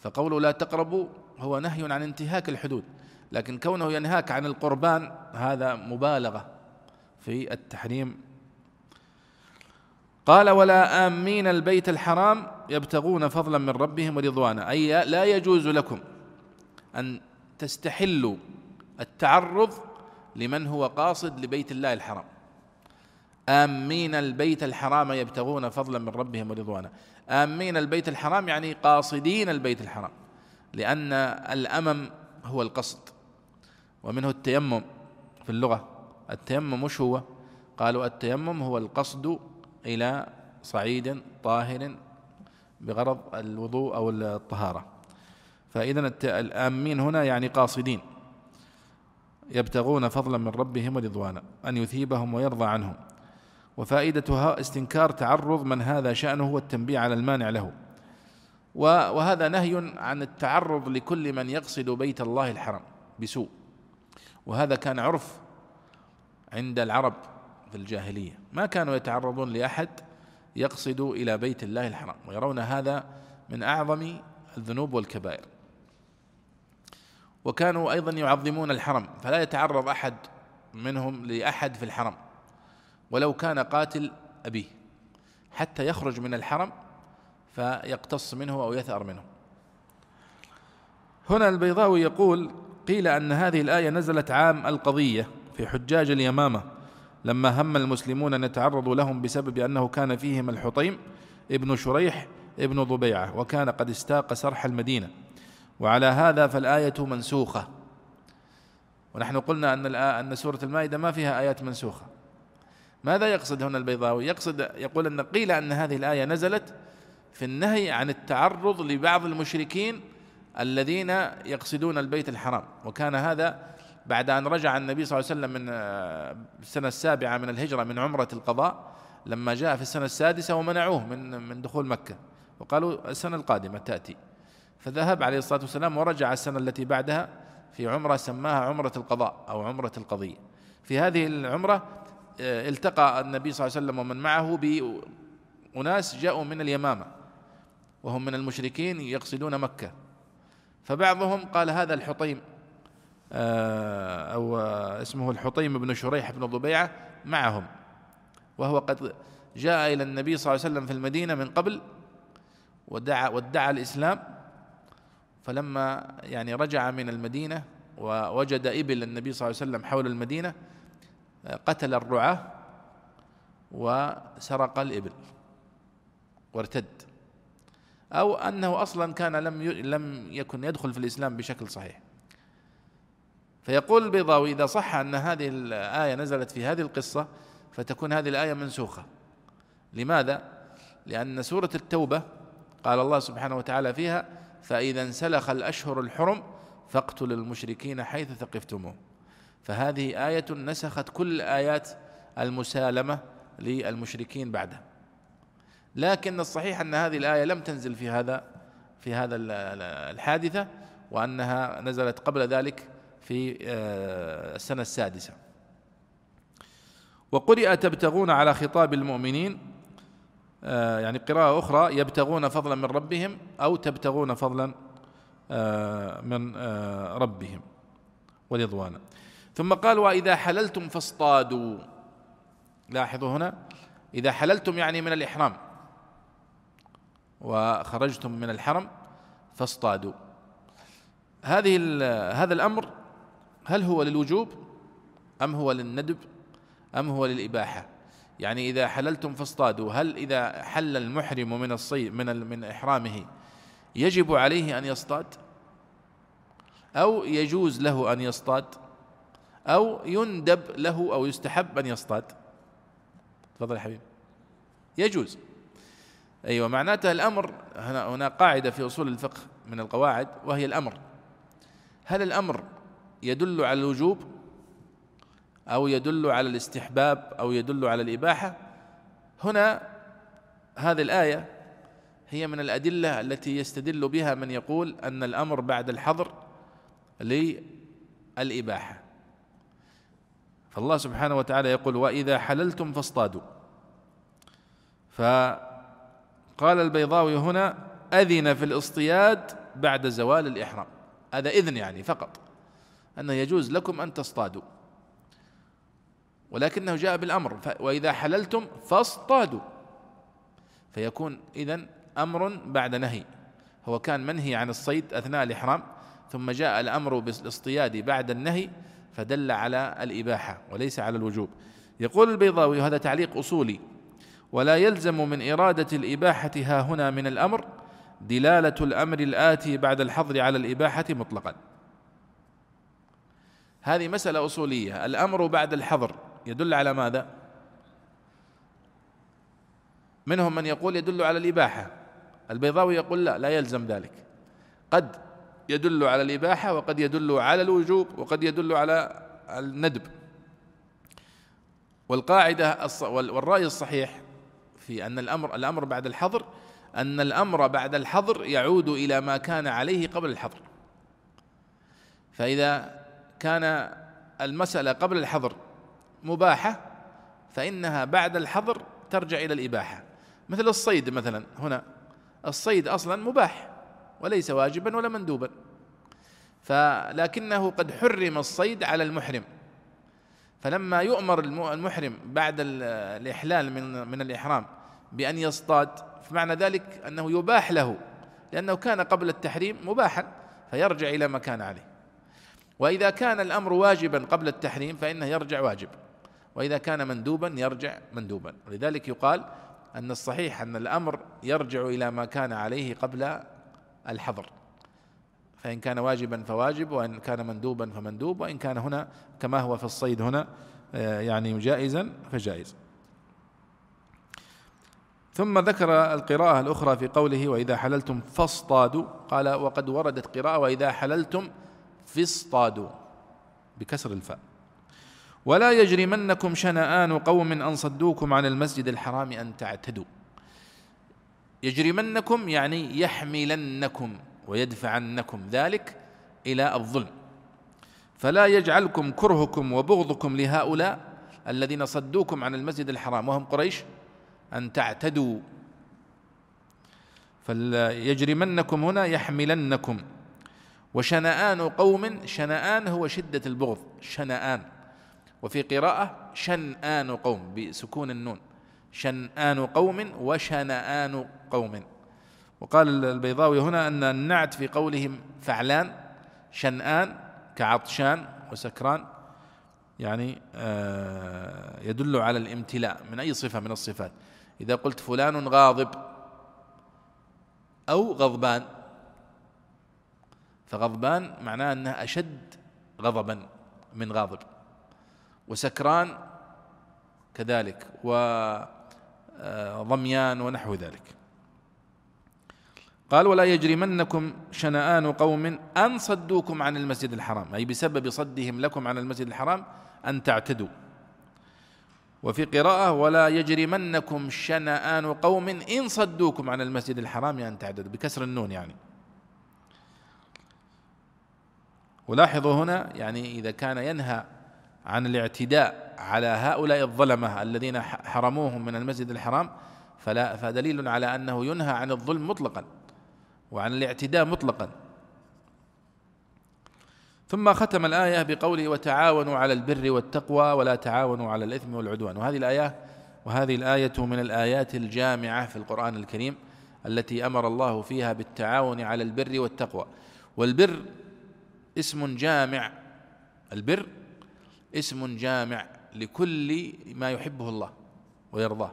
فقوله لا تقربوا هو نهي عن انتهاك الحدود، لكن كونه ينهاك عن القربان هذا مبالغة في التحريم. قال ولا آمين البيت الحرام يبتغون فضلا من ربهم ورضوانا، أي لا يجوز لكم أن تستحلوا التعرض لمن هو قاصد لبيت الله الحرام. آمين البيت الحرام يبتغون فضلا من ربهم ورضوانا، آمين البيت الحرام يعني قاصدين البيت الحرام، لأن الأمم هو القصد، ومنه التيمم في اللغة. التيمم وش هو؟ قالوا التيمم هو القصد إلى صعيد طاهر بغرض الوضوء أو الطهارة. فإذا الآمين هنا يعني قاصدين، يبتغون فضلا من ربهم ورضوانا، أن يثيبهم ويرضى عنهم. وفائدتها استنكار تعرض من هذا شأنه والتنبيه على المانع له، وهذا نهي عن التعرض لكل من يقصد بيت الله الحرام بسوء، وهذا كان عرف عند العرب في الجاهلية، ما كانوا يتعرضون لأحد يقصد إلى بيت الله الحرام، ويرون هذا من أعظم الذنوب والكبائر. وكانوا أيضا يعظمون الحرم، فلا يتعرض أحد منهم لأحد في الحرم ولو كان قاتل أبيه، حتى يخرج من الحرم فيقتص منه أو يثأر منه. هنا البيضاوي يقول قيل أن هذه الآية نزلت عام القضية في حجاج اليمامة، لما هم المسلمون أن يتعرضوا لهم بسبب أنه كان فيهم الحطيم ابن شريح ابن ضبيعة، وكان قد استاق سرح المدينة، وعلى هذا فالآية منسوخة. ونحن قلنا أن أن سورة المائدة ما فيها آيات منسوخة. ماذا يقصد هنا البيضاوي؟ يقصد يقول أن قيل أن هذه الآية نزلت في النهي عن التعرض لبعض المشركين الذين يقصدون البيت الحرام، وكان هذا بعد أن رجع النبي صلى الله عليه وسلم من السنة السابعة من الهجرة من عمرة القضاء، لما جاء في السنة السادسة ومنعوه من من دخول مكة، وقالوا السنة القادمة تأتي، فذهب عليه الصلاة والسلام ورجع السنة التي بعدها في عمرة سماها عمرة القضاء أو عمرة القضية. في هذه العمرة التقى النبي صلى الله عليه وسلم ومن معه بأناس جاءوا من اليمامة وهم من المشركين يقصدون مكة، فبعضهم قال هذا الحطيم أو اسمه الحطيم بن شريح بن ضبيعة معهم، وهو قد جاء إلى النبي صلى الله عليه وسلم في المدينة من قبل ودعا, ودعا الإسلام، فلما يعني رجع من المدينة ووجد إبل النبي صلى الله عليه وسلم حول المدينة قتل الرعاة وسرق الإبل وارتد، أو أنه أصلا كان لم لم يكن يدخل في الإسلام بشكل صحيح. فيقول البيضاوي إذا صح أن هذه الآية نزلت في هذه القصة فتكون هذه الآية منسوخة. لماذا؟ لأن سورة التوبة قال الله سبحانه وتعالى فيها: فإذا انسلخ الأشهر الحرم فاقتلوا المشركين حيث ثقفتموهم، فهذه آية نسخت كل آيات المسالمة للمشركين بعدها. لكن الصحيح أن هذه الآية لم تنزل في هذا في هذا الحادثة، وأنها نزلت قبل ذلك في السنة السادسة. وقرئ تبتغون على خطاب المؤمنين، يعني قراءة أخرى يبتغون فضلا من ربهم، أو تبتغون فضلا من ربهم ورضوانا. ثم قال: وإذا حللتم فاصطادوا. لاحظوا هنا إذا حللتم يعني من الإحرام وخرجتم من الحرم فاصطادوا. هذه هذا الأمر هل هو للوجوب أم هو للندب أم هو للإباحة؟ يعني إذا حللتم فاصطادوا، هل إذا حل المحرم من الصيد من من إحرامه يجب عليه أن يصطاد، أو يجوز له أن يصطاد، أو يندب له أو يستحب أن يصطاد؟ تفضل يا حبيبي. يجوز. أيوة، معناته الأمر هنا. هنا قاعدة في أصول الفقه من القواعد، وهي الأمر. هل الأمر يدل على الوجوب أو يدل على الاستحباب أو يدل على الإباحة؟ هنا هذه الآية هي من الأدلة التي يستدل بها من يقول أن الأمر بعد الحظر للإباحة. فالله سبحانه وتعالى يقول: وإذا حللتم فاصطادوا. فقال البيضاوي هنا: أذن في الاصطياد بعد زوال الإحرام. هذا إذن يعني فقط أنه يجوز لكم أن تصطادوا، ولكنه جاء بالأمر، وإذا حللتم فاصطادوا، فيكون إذن أمر بعد نهي. هو كان منهي عن الصيد أثناء الإحرام، ثم جاء الأمر بالاصطياد بعد النهي، فدل على الإباحة وليس على الوجوب. يقول البيضاوي، هذا تعليق أصولي: ولا يلزم من إرادة الإباحة ها هنا من الأمر دلالة الأمر الآتي بعد الحظر على الإباحة مطلقا. هذه مسألة أصولية. الأمر بعد الحظر يدل على ماذا؟ منهم من يقول يدل على الإباحة. البيضاوي يقول لا، لا يلزم ذلك، قد يدل على الإباحة وقد يدل على الوجوب وقد يدل على الندب. والقاعدة والرأي الصحيح في أن الأمر الأمر بعد الحظر، أن الأمر بعد الحظر يعود إلى ما كان عليه قبل الحظر. فإذا كان المسألة قبل الحظر مباحة فإنها بعد الحظر ترجع إلى الإباحة، مثل الصيد مثلا. هنا الصيد أصلا مباح وليس واجبا ولا مندوبا، فلكنه قد حرم الصيد على المحرم، فلما يؤمر المحرم بعد الإحلال من من الإحرام بأن يصطاد، فمعنى ذلك أنه يباح له، لأنه كان قبل التحريم مباحا، فيرجع إلى ما كان عليه. وإذا كان الأمر واجبا قبل التحريم فإنه يرجع واجب، وإذا كان مندوبا يرجع مندوبا. ولذلك يقال أن الصحيح أن الأمر يرجع إلى ما كان عليه قبل الحظر، فإن كان واجبا فواجب، وإن كان مندوبا فمندوب، وإن كان هنا كما هو في الصيد هنا يعني جائزا فجائز. ثم ذكر القراءة الأخرى في قوله: وإذا حللتم فاصطادوا. قال: وقد وردت قراءة: وإذا حللتم فاصطادوا بكسر الفاء. ولا يجرمنكم شنآن قوم أن صدوكم عن المسجد الحرام أن تعتدوا. يجرمنكم يعني يحملنكم ويدفعنكم ذلك إلى الظلم. فلا يجعلكم كرهكم وبغضكم لهؤلاء الذين صدوكم عن المسجد الحرام وهم قريش أن تعتدوا. فليجرمنكم هنا يحملنكم. وشنآن قوم، شنآن هو شدة البغض، شنآن. وفي قراءة شنآن قوم بسكون النون، شنآن قوم وشنآن قوم. وقال البيضاوي هنا أن النعت في قولهم فعلان: شنآن كعطشان وسكران، يعني يدل على الامتلاء من أي صفة من الصفات. إذا قلت فلان غاضب أو غضبان، فغضبان معناه أنها أشد غضبا من غاضب، وسكران كذلك، وضميان ونحو ذلك. قال ولا يجرمنكم شنآن قوم أن صدوكم عن المسجد الحرام، أي بسبب صدهم لكم عن المسجد الحرام أن تعتدوا. وفي قراءة ولا يجرمنكم شنآن قوم إن صدوكم عن المسجد الحرام أن تعتدوا بكسر النون يعني. ولاحظوا هنا يعني إذا كان ينهى عن الاعتداء على هؤلاء الظلمة الذين حرموهم من المسجد الحرام، فلا فدليل على أنه ينهى عن الظلم مطلقا وعن الاعتداء مطلقا. ثم ختم الآية بقوله وتعاونوا على البر والتقوى ولا تعاونوا على الإثم والعدوان. وهذه الآية وهذه الآية من الآيات الجامعة في القرآن الكريم التي أمر الله فيها بالتعاون على البر والتقوى. والبر اسم جامع، البر اسم جامع لكل ما يحبه الله ويرضاه،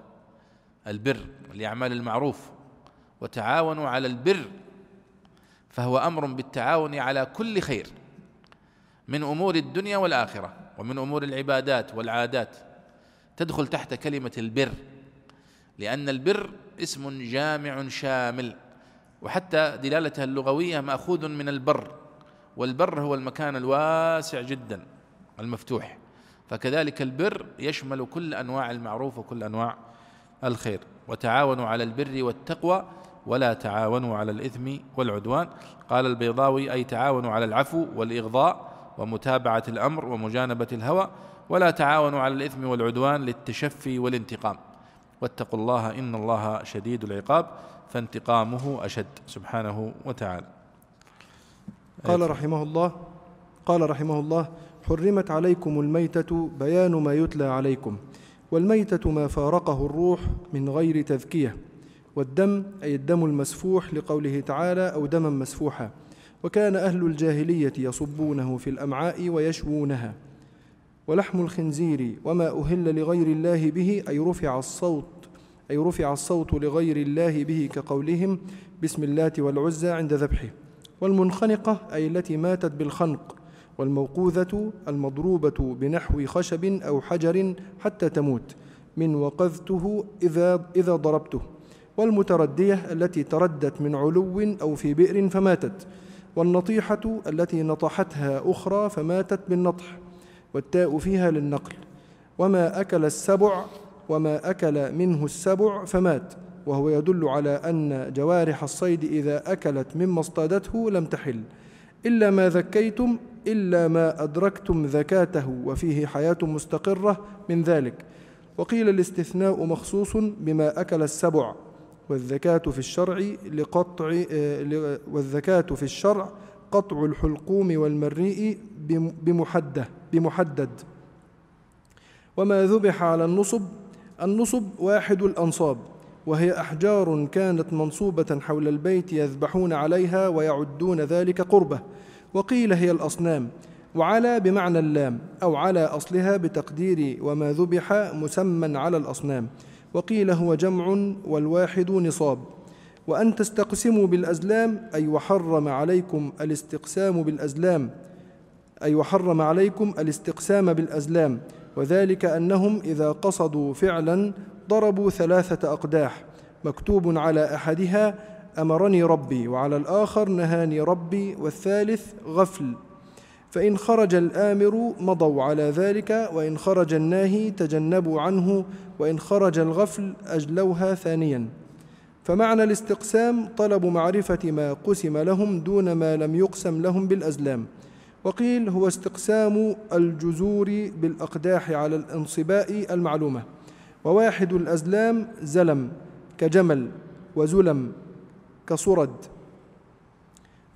البر والأعمال المعروف. وتعاونوا على البر فهو أمر بالتعاون على كل خير من أمور الدنيا والآخرة، ومن أمور العبادات والعادات تدخل تحت كلمة البر، لأن البر اسم جامع شامل، وحتى دلالته اللغوية مأخوذ من البر، والبر هو المكان الواسع جدا المفتوح، فكذلك البر يشمل كل أنواع المعروف وكل أنواع الخير. وتعاونوا على البر والتقوى ولا تعاونوا على الإثم والعدوان. قال البيضاوي أي تعاونوا على العفو والإغضاء ومتابعة الأمر ومجانبة الهوى، ولا تعاونوا على الإثم والعدوان للتشفي والانتقام، واتقوا الله إن الله شديد العقاب فانتقامه أشد سبحانه وتعالى. قال رحمه الله قال رحمه الله حرمت عليكم الميتة، بيان ما يتلى عليكم. والميتة ما فارقه الروح من غير تذكية، والدم أي الدم المسفوح لقوله تعالى أو دما مسفوحا، وكان أهل الجاهلية يصبونه في الأمعاء ويشوونها. ولحم الخنزير وما أهل لغير الله به، أي رفع الصوت أي رفع الصوت لغير الله به، كقولهم بسم اللات والعزى عند ذبحه. والمنخنقة أي التي ماتت بالخنق. والموقوذة المضروبة بنحو خشب أو حجر حتى تموت، من وقذته إذا, إذا ضربته. والمتردية التي تردت من علو أو في بئر فماتت. والنطيحة التي نطحتها أخرى فماتت بالنطح، والتاء فيها للنقل. وما أكل السبع وما أكل منه السبع فمات، وهو يدل على أن جوارح الصيد إذا أكلت مما اصطادته لم تحل، إلا ما ذكيتم إلا ما أدركتم ذكاته وفيه حياة مستقرة من ذلك. وقيل الاستثناء مخصوص بما أكل السبع. والذكاة في الشرع لقطع والذكاة في الشرع قطع الحلقوم والمريء بمحدد بمحدد. وما ذبح على النصب، النصب واحد الأنصاب، وهي أحجار كانت منصوبة حول البيت يذبحون عليها ويعدون ذلك قربة، وقيل هي الأصنام. وعلى بمعنى اللام، أو على أصلها بتقدير وما ذبح مسمى على الأصنام، وقيل هو جمع والواحد نصاب. وأن تستقسموا بالأزلام، أي وحرم عليكم الاستقسام بالأزلام أي وحرم عليكم الاستقسام بالأزلام، وذلك أنهم إذا قصدوا فعلا ضربوا ثلاثة أقداح، مكتوب على أحدها أمرني ربي، وعلى الآخر نهاني ربي، والثالث غفل. فإن خرج الآمر مضوا على ذلك، وإن خرج الناهي تجنبوا عنه، وإن خرج الغفل أجلوها ثانيا. فمعنى الاستقسام طلب معرفة ما قسم لهم دون ما لم يقسم لهم بالأزلام. وقيل هو استقسام الجزور بالأقداح على الانصباء المعلومة. وواحد الأزلام زلم كجمل، وزلم كصرد.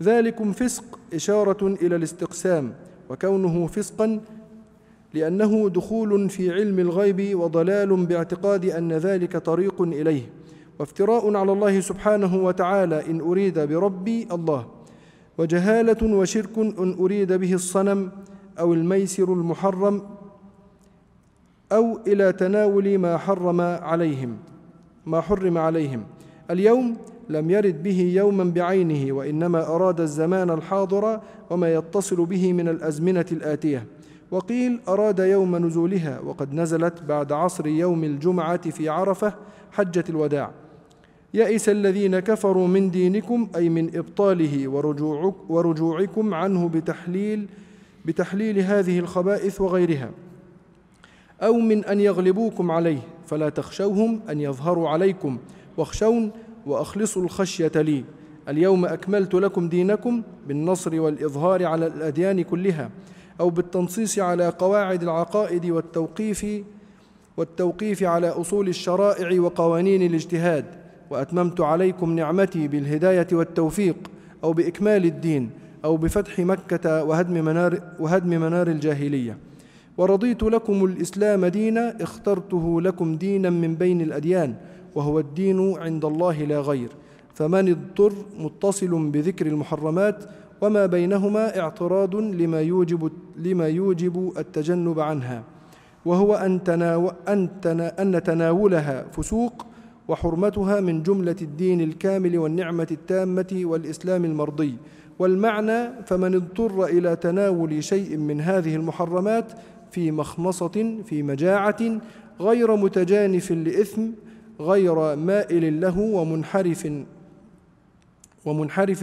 ذلكم فسق إشارة إلى الاستقسام، وكونه فسقا لأنه دخول في علم الغيب وضلال باعتقاد أن ذلك طريق إليه، وافتراء على الله سبحانه وتعالى إن أريد بربي الله، وجهالة وشرك إن أريد به الصنم أو الميسر المحرم، أو إلى تناول ما حرم عليهم ما حرم عليهم. اليوم لم يرد به يوما بعينه، وإنما أراد الزمان الحاضر وما يتصل به من الأزمنة الآتية. وقيل أراد يوم نزولها، وقد نزلت بعد عصر يوم الجمعة في عرفة حجة الوداع. يئس الذين كفروا من دينكم، أي من إبطاله ورجوعكم عنه بتحليل بتحليل هذه الخبائث وغيرها، أو من أن يغلبوكم عليه، فلا تخشوهم أن يظهروا عليكم، واخشون وأخلصوا الخشية لي. اليوم أكملت لكم دينكم، بالنصر والإظهار على الأديان كلها، أو بالتنصيص على قواعد العقائد والتوقيف والتوقيف على أصول الشرائع وقوانين الاجتهاد. وأتممت عليكم نعمتي بالهداية والتوفيق، أو بإكمال الدين، أو بفتح مكة وهدم منار, وهدم منار الجاهلية. ورضيت لكم الإسلام دينا، اخترته لكم دينا من بين الأديان، وهو الدين عند الله لا غير. فمن اضطر متصل بذكر المحرمات، وما بينهما اعتراض لما يوجب, لما يوجب التجنب عنها، وهو أن, تناو أن, تنا أن تناولها فسوق، وحرمتها من جملة الدين الكامل والنعمة التامة والإسلام المرضي. والمعنى: فمن اضطر إلى تناول شيء من هذه المحرمات في مخمصة، في مجاعة، غير متجانف لإثم، غير مائل له ومنحرف ومنحرف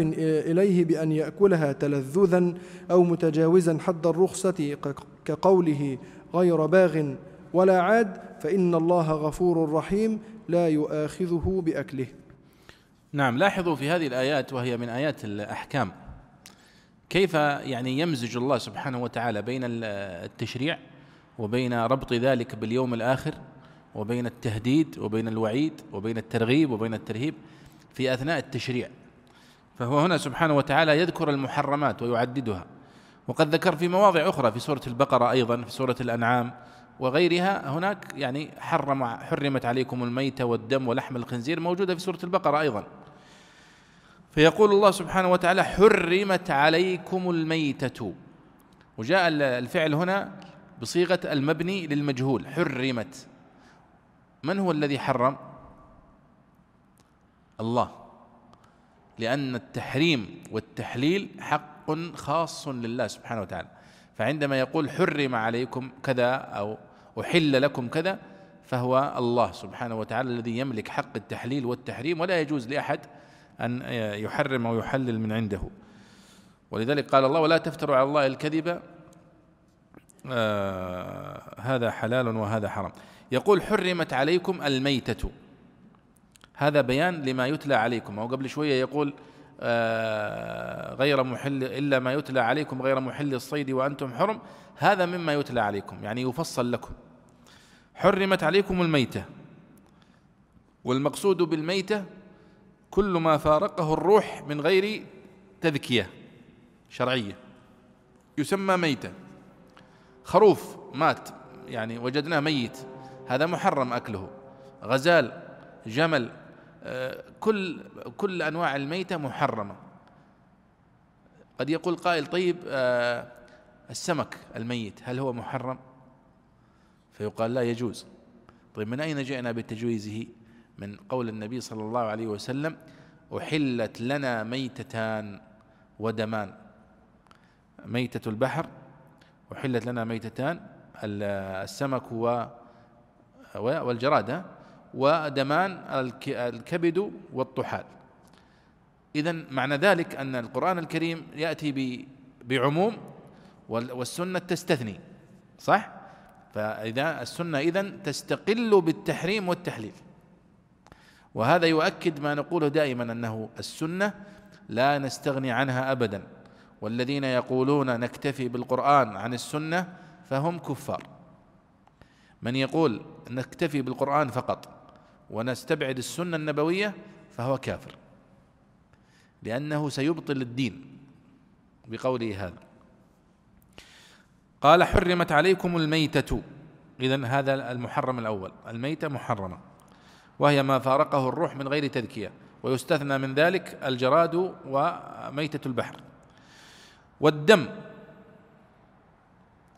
إليه بأن يأكلها تلذذا، أو متجاوزا حد الرخصة كقوله غير باغ ولا عاد، فإن الله غفور رحيم لا يؤاخذه بأكله. نعم، لاحظوا في هذه الآيات، وهي من آيات الأحكام، كيف يعني يمزج الله سبحانه وتعالى بين التشريع وبين ربط ذلك باليوم الآخر، وبين التهديد وبين الوعيد، وبين الترغيب وبين الترهيب في أثناء التشريع. فهو هنا سبحانه وتعالى يذكر المحرمات ويعددها، وقد ذكر في مواضع أخرى في سورة البقرة أيضا، في سورة الأنعام وغيرها، هناك يعني حرم حرمت عليكم الميتة والدم ولحم الخنزير، موجودة في سورة البقرة أيضا. فيقول الله سبحانه وتعالى: حرمت عليكم الميتة، وجاء الفعل هنا بصيغة المبني للمجهول، حرمت. من هو الذي حرم؟ الله، لأن التحريم والتحليل حق خاص لله سبحانه وتعالى. فعندما يقول حرم عليكم كذا أو أحل لكم كذا، فهو الله سبحانه وتعالى الذي يملك حق التحليل والتحريم، ولا يجوز لأحد أن يحرم أو يحلل من عنده. ولذلك قال الله: ولا تفتروا على الله الكذب آه هذا حلال وهذا حرام. يقول حرمت عليكم الميتة، هذا بيان لما يتلى عليكم. أو قبل شوية يقول آه غير محل إلا ما يتلى عليكم غير محل الصيد وأنتم حرم، هذا مما يتلى عليكم، يعني يفصل لكم. حرمت عليكم الميتة، والمقصود بالميتة كل ما فارقه الروح من غير تذكية شرعية يسمى ميتة. خروف مات، يعني وجدناه ميت، هذا محرم أكله. غزال، جمل، كل كل أنواع الميتة محرمة. قد يقول قائل: طيب السمك الميت هل هو محرم؟ فيقال: لا يجوز. طيب من أين جئنا بتجويزه؟ من قول النبي صلى الله عليه وسلم: أحلت لنا ميتتان ودمان، ميتة البحر أحلت لنا ميتتان، السمك و والجرادة، ودمان الكبد والطحال. إذن معنى ذلك أن القرآن الكريم يأتي بعموم والسنة تستثني، صح؟ فإذا السنة إذن تستقل بالتحريم والتحليل، وهذا يؤكد ما نقوله دائما، أنه السنة لا نستغني عنها أبدا، والذين يقولون نكتفي بالقرآن عن السنة فهم كفار. من يقول نكتفي بالقرآن فقط ونستبعد السنة النبوية فهو كافر، لأنه سيبطل الدين بقوله هذا. قال: حرمت عليكم الميتة، إذن هذا المحرم الأول، الميتة محرمة، وهي ما فارقه الروح من غير تذكية، ويستثنى من ذلك الجراد وميتة البحر. والدم،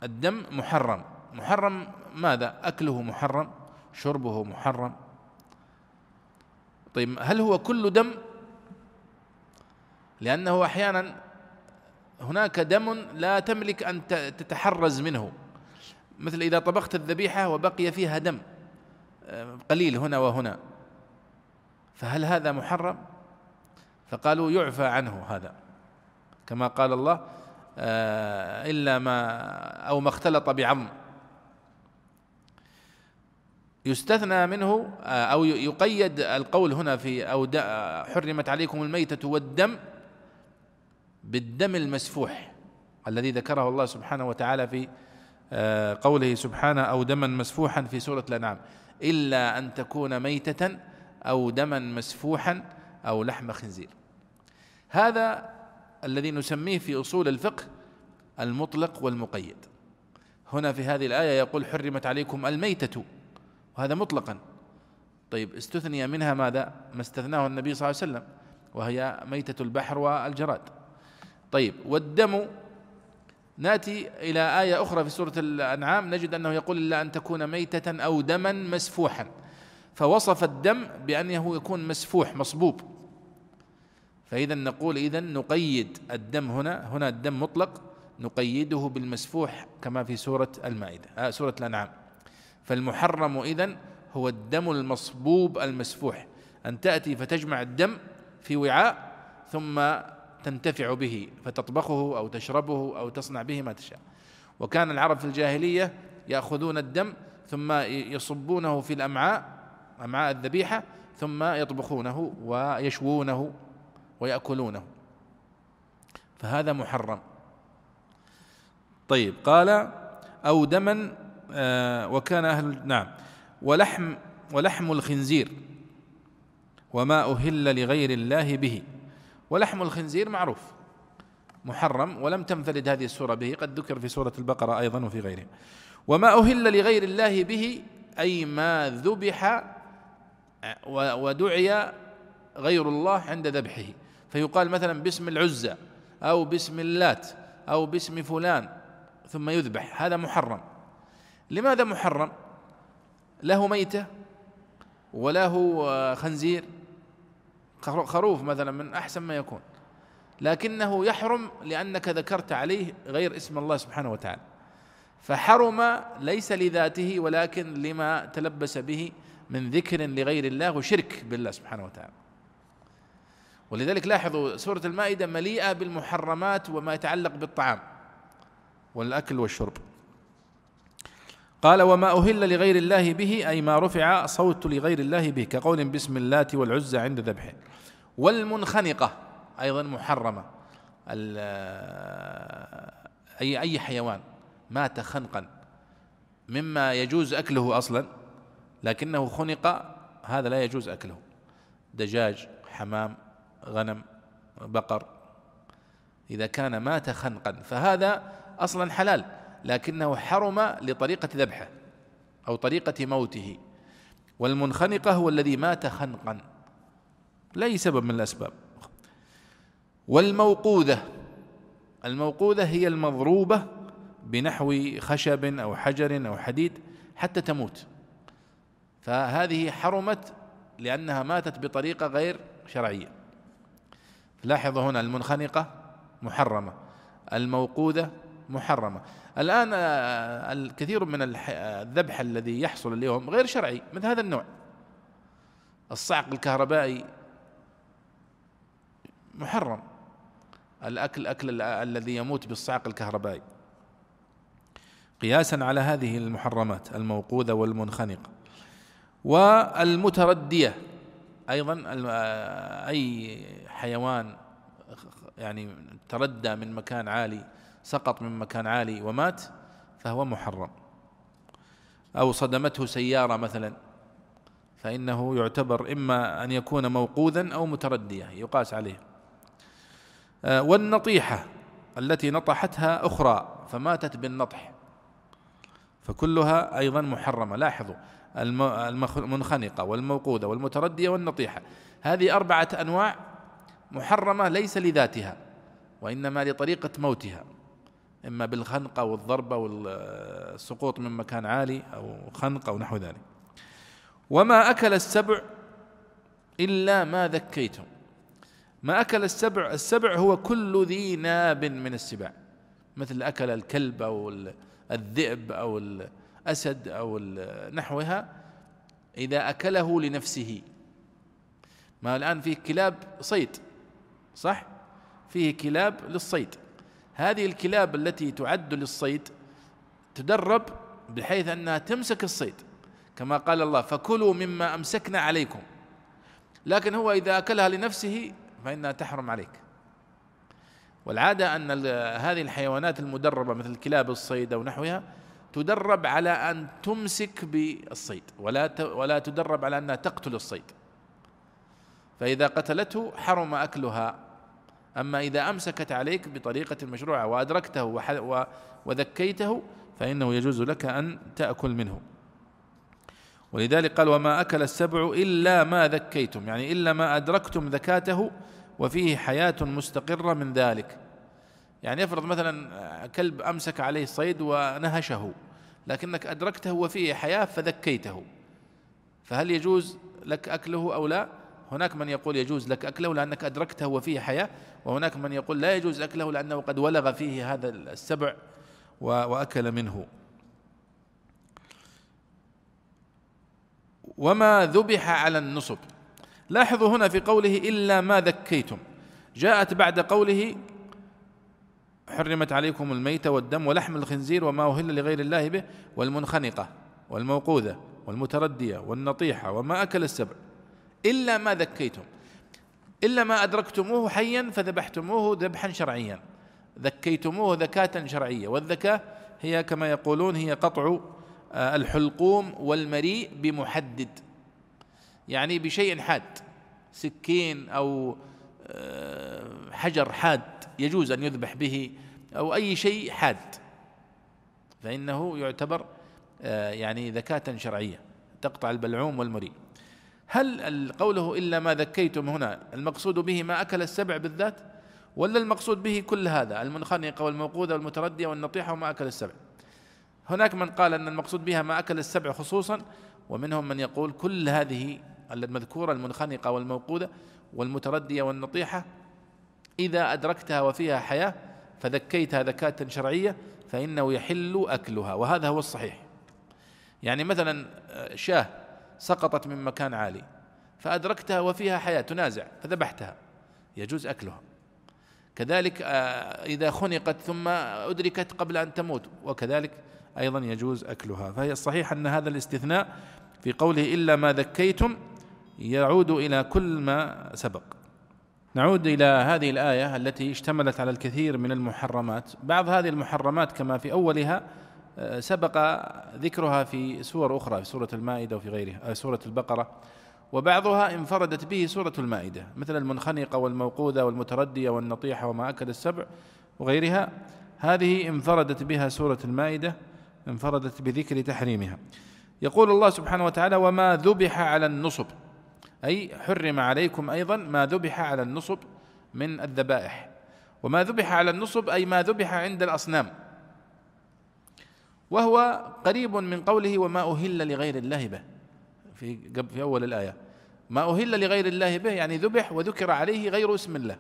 الدم محرم، محرم ماذا؟ أكله محرم، شربه محرم. طيب هل هو كل دم لأنه أحيانا هناك دم لا تملك أن تتحرز منه، مثل إذا طبخت الذبيحة وبقي فيها دم قليل هنا وهنا، فهل هذا محرم؟ فقالوا يعفى عنه هذا، كما قال الله إلا ما أو ما اختلط بعظم. يستثنى منه أو يقيد القول هنا في أو حرمت عليكم الميتة والدم بالدم المسفوح الذي ذكره الله سبحانه وتعالى في قوله سبحانه أو دما مسفوحا في سورة الأنعام، إلا أن تكون ميتة أو دما مسفوحا أو لحم خنزير. هذا الذي نسميه في أصول الفقه المطلق والمقيد. هنا في هذه الآية يقول حرمت عليكم الميتة، وهذا مطلقا. طيب استثني منها ماذا؟ ما استثناه النبي صلى الله عليه وسلم، وهي ميتة البحر والجراد. طيب والدم، نأتي إلى آية أخرى في سورة الأنعام نجد أنه يقول إلا أن تكون ميتة أو دما مسفوحا، فوصف الدم بأنه يكون مسفوح مصبوب. فإذا نقول إذا نقيد الدم هنا، هنا الدم مطلق نقيده بالمسفوح كما في سورة المائدة آه سورة الأنعام. فالمحرم إذن هو الدم المصبوب المسفوح، أن تأتي فتجمع الدم في وعاء ثم تنتفع به فتطبخه أو تشربه أو تصنع به ما تشاء. وكان العرب في الجاهلية يأخذون الدم ثم يصبونه في الأمعاء، أمعاء الذبيحة، ثم يطبخونه ويشوونه ويأكلونه، فهذا محرم. طيب قال أو دما وكان أهل نعم ولحم ولحم الخنزير وما أهل لغير الله به. ولحم الخنزير معروف محرم ولم تنفرد هذه السورة به، قد ذكر في سورة البقرة أيضا وفي غيرها. وما أهل لغير الله به أي ما ذبح ودعي غير الله عند ذبحه، فيقال مثلا باسم العزة أو باسم اللات أو باسم فلان ثم يذبح، هذا محرم. لماذا محرم؟ له ميتة وله خنزير، خروف مثلا من أحسن ما يكون، لكنه يحرم لأنك ذكرت عليه غير اسم الله سبحانه وتعالى، فحرم ليس لذاته ولكن لما تلبس به من ذكر لغير الله وشرك بالله سبحانه وتعالى. ولذلك لاحظوا سورة المائدة مليئة بالمحرمات وما يتعلق بالطعام والأكل والشرب. قال وما أهل لغير الله به أي ما رفع صوت لغير الله به، كقول بسم اللات والعزى عند ذبحه. والمنخنقة أيضا محرمة، أي أي حيوان مات خنقا مما يجوز أكله أصلا لكنه خنق، هذا لا يجوز أكله، دجاج، حمام، غنم، بقر، إذا كان مات خنقا فهذا أصلا حلال لكنه حرم لطريقة ذبحه أو طريقة موته. والمنخنقة هو الذي مات خنقا لأي سبب من الأسباب. والموقوذة، الموقوذة هي المضروبة بنحو خشب أو حجر أو حديد حتى تموت، فهذه حرمت لأنها ماتت بطريقة غير شرعية. لاحظوا هنا المنخنقة محرمة، الموقوذة محرمة. الآن الكثير من الذبح الذي يحصل اليوم غير شرعي من هذا النوع، الصعق الكهربائي محرم، الأكل أكل الذي يموت بالصعق الكهربائي، قياسا على هذه المحرمات الموقوذة والمنخنقة. والمتردية أيضا أي حيوان يعني تردى من مكان عالي، سقط من مكان عالي ومات فهو محرم، أو صدمته سيارة مثلا فإنه يعتبر إما أن يكون موقوذا أو متردية يقاس عليه. والنطيحة التي نطحتها أخرى فماتت بالنطح، فكلها أيضا محرمة. لاحظوا المنخنقة والموقوذة والمتردية والنطيحة، هذه أربعة أنواع محرمة ليس لذاتها وإنما لطريقة موتها، إما بالخنقة والضربة والسقوط من مكان عالي أو خنقة أو نحو ذلك. وما أكل السبع إلا ما ذكيتم، ما أكل السبع. السبع هو كل ذي ناب من السباع، مثل أكل الكلب أو الذئب أو الأسد أو نحوها، إذا أكله لنفسه. ما الآن فيه كلاب صيد، صح؟ فيه كلاب للصيد. هذه الكلاب التي تعد للصيد تدرب بحيث أنها تمسك الصيد، كما قال الله فكلوا مما أمسكنا عليكم. لكن هو إذا أكلها لنفسه فإنها تحرم عليك. والعادة أن هذه الحيوانات المدربة مثل كلاب الصيد أو نحوها تدرب على أن تمسك بالصيد، ولا ولا تدرب على أنها تقتل الصيد. فإذا قتلته حرم أكلها. أما إذا أمسكت عليك بطريقة مشروعة وأدركته وذكيته فإنه يجوز لك أن تأكل منه. ولذلك قال وما أكل السبع إلا ما ذكيتم، يعني إلا ما أدركتم ذكاته وفيه حياة مستقرة من ذلك. يعني يفرض مثلا كلب أمسك عليه صيد ونهشه، لكنك أدركته وفيه حياة فذكيته، فهل يجوز لك أكله أو لا؟ هناك من يقول يجوز لك أكله لأنك أدركته وفيه حياة، وهناك من يقول لا يجوز أكله لأنه قد ولغ فيه هذا السبع وأكل منه. وما ذبح على النصب. لاحظوا هنا في قوله إلا ما ذكيتم، جاءت بعد قوله حرمت عليكم الميت والدم ولحم الخنزير وما أهل لغير الله به والمنخنقة والموقوذة والمتردية والنطيحة وما أكل السبع. إلا ما ذكيتم، إلا ما أدركتموه حيا فذبحتموه ذبحا شرعيا، ذكيتموه ذكاة شرعية. والذكاة هي كما يقولون هي قطع الحلقوم والمريء بمحدد، يعني بشيء حاد، سكين أو حجر حاد يجوز أن يذبح به، أو أي شيء حاد، فإنه يعتبر يعني ذكاة شرعية تقطع البلعوم والمريء. هل قوله إلا ما ذكيتم هنا المقصود به ما أكل السبع بالذات، ولا المقصود به كل هذا المنخنقة والموقوذة والمتردية والنطيحة وما أكل السبع؟ هناك من قال أن المقصود بها ما أكل السبع خصوصا، ومنهم من يقول كل هذه المذكورة المنخنقة والموقوذة والمتردية والنطيحة إذا أدركتها وفيها حياة فذكيتها ذكاة شرعية فإنه يحل أكلها، وهذا هو الصحيح. يعني مثلا شاه سقطت من مكان عالي فأدركتها وفيها حياة تنازع فذبحتها، يجوز أكلها. كذلك إذا خنقت ثم أدركت قبل أن تموت، وكذلك أيضا يجوز أكلها. فهي الصحيح أن هذا الاستثناء في قوله إلا ما ذكيتم يعود إلى كل ما سبق. نعود إلى هذه الآية التي اشتملت على الكثير من المحرمات. بعض هذه المحرمات كما في أولها سبق ذكرها في سور أخرى، في سورة المائدة وفي غيرها، سورة البقرة، وبعضها انفردت به سورة المائدة، مثل المنخنقة والموقوذة والمتردية والنطيحة وما أكل السبع وغيرها. هذه انفردت بها سورة المائدة، انفردت بذكر تحريمها. يقول الله سبحانه وتعالى وما ذبح على النصب، أي حرم عليكم أيضا ما ذبح على النصب من الذبائح. وما ذبح على النصب أي ما ذبح عند الأصنام، وهو قريب من قوله وما أهل لغير الله به في في أول الآية. ما أهل لغير الله به يعني ذبح وذكر عليه غير اسم الله،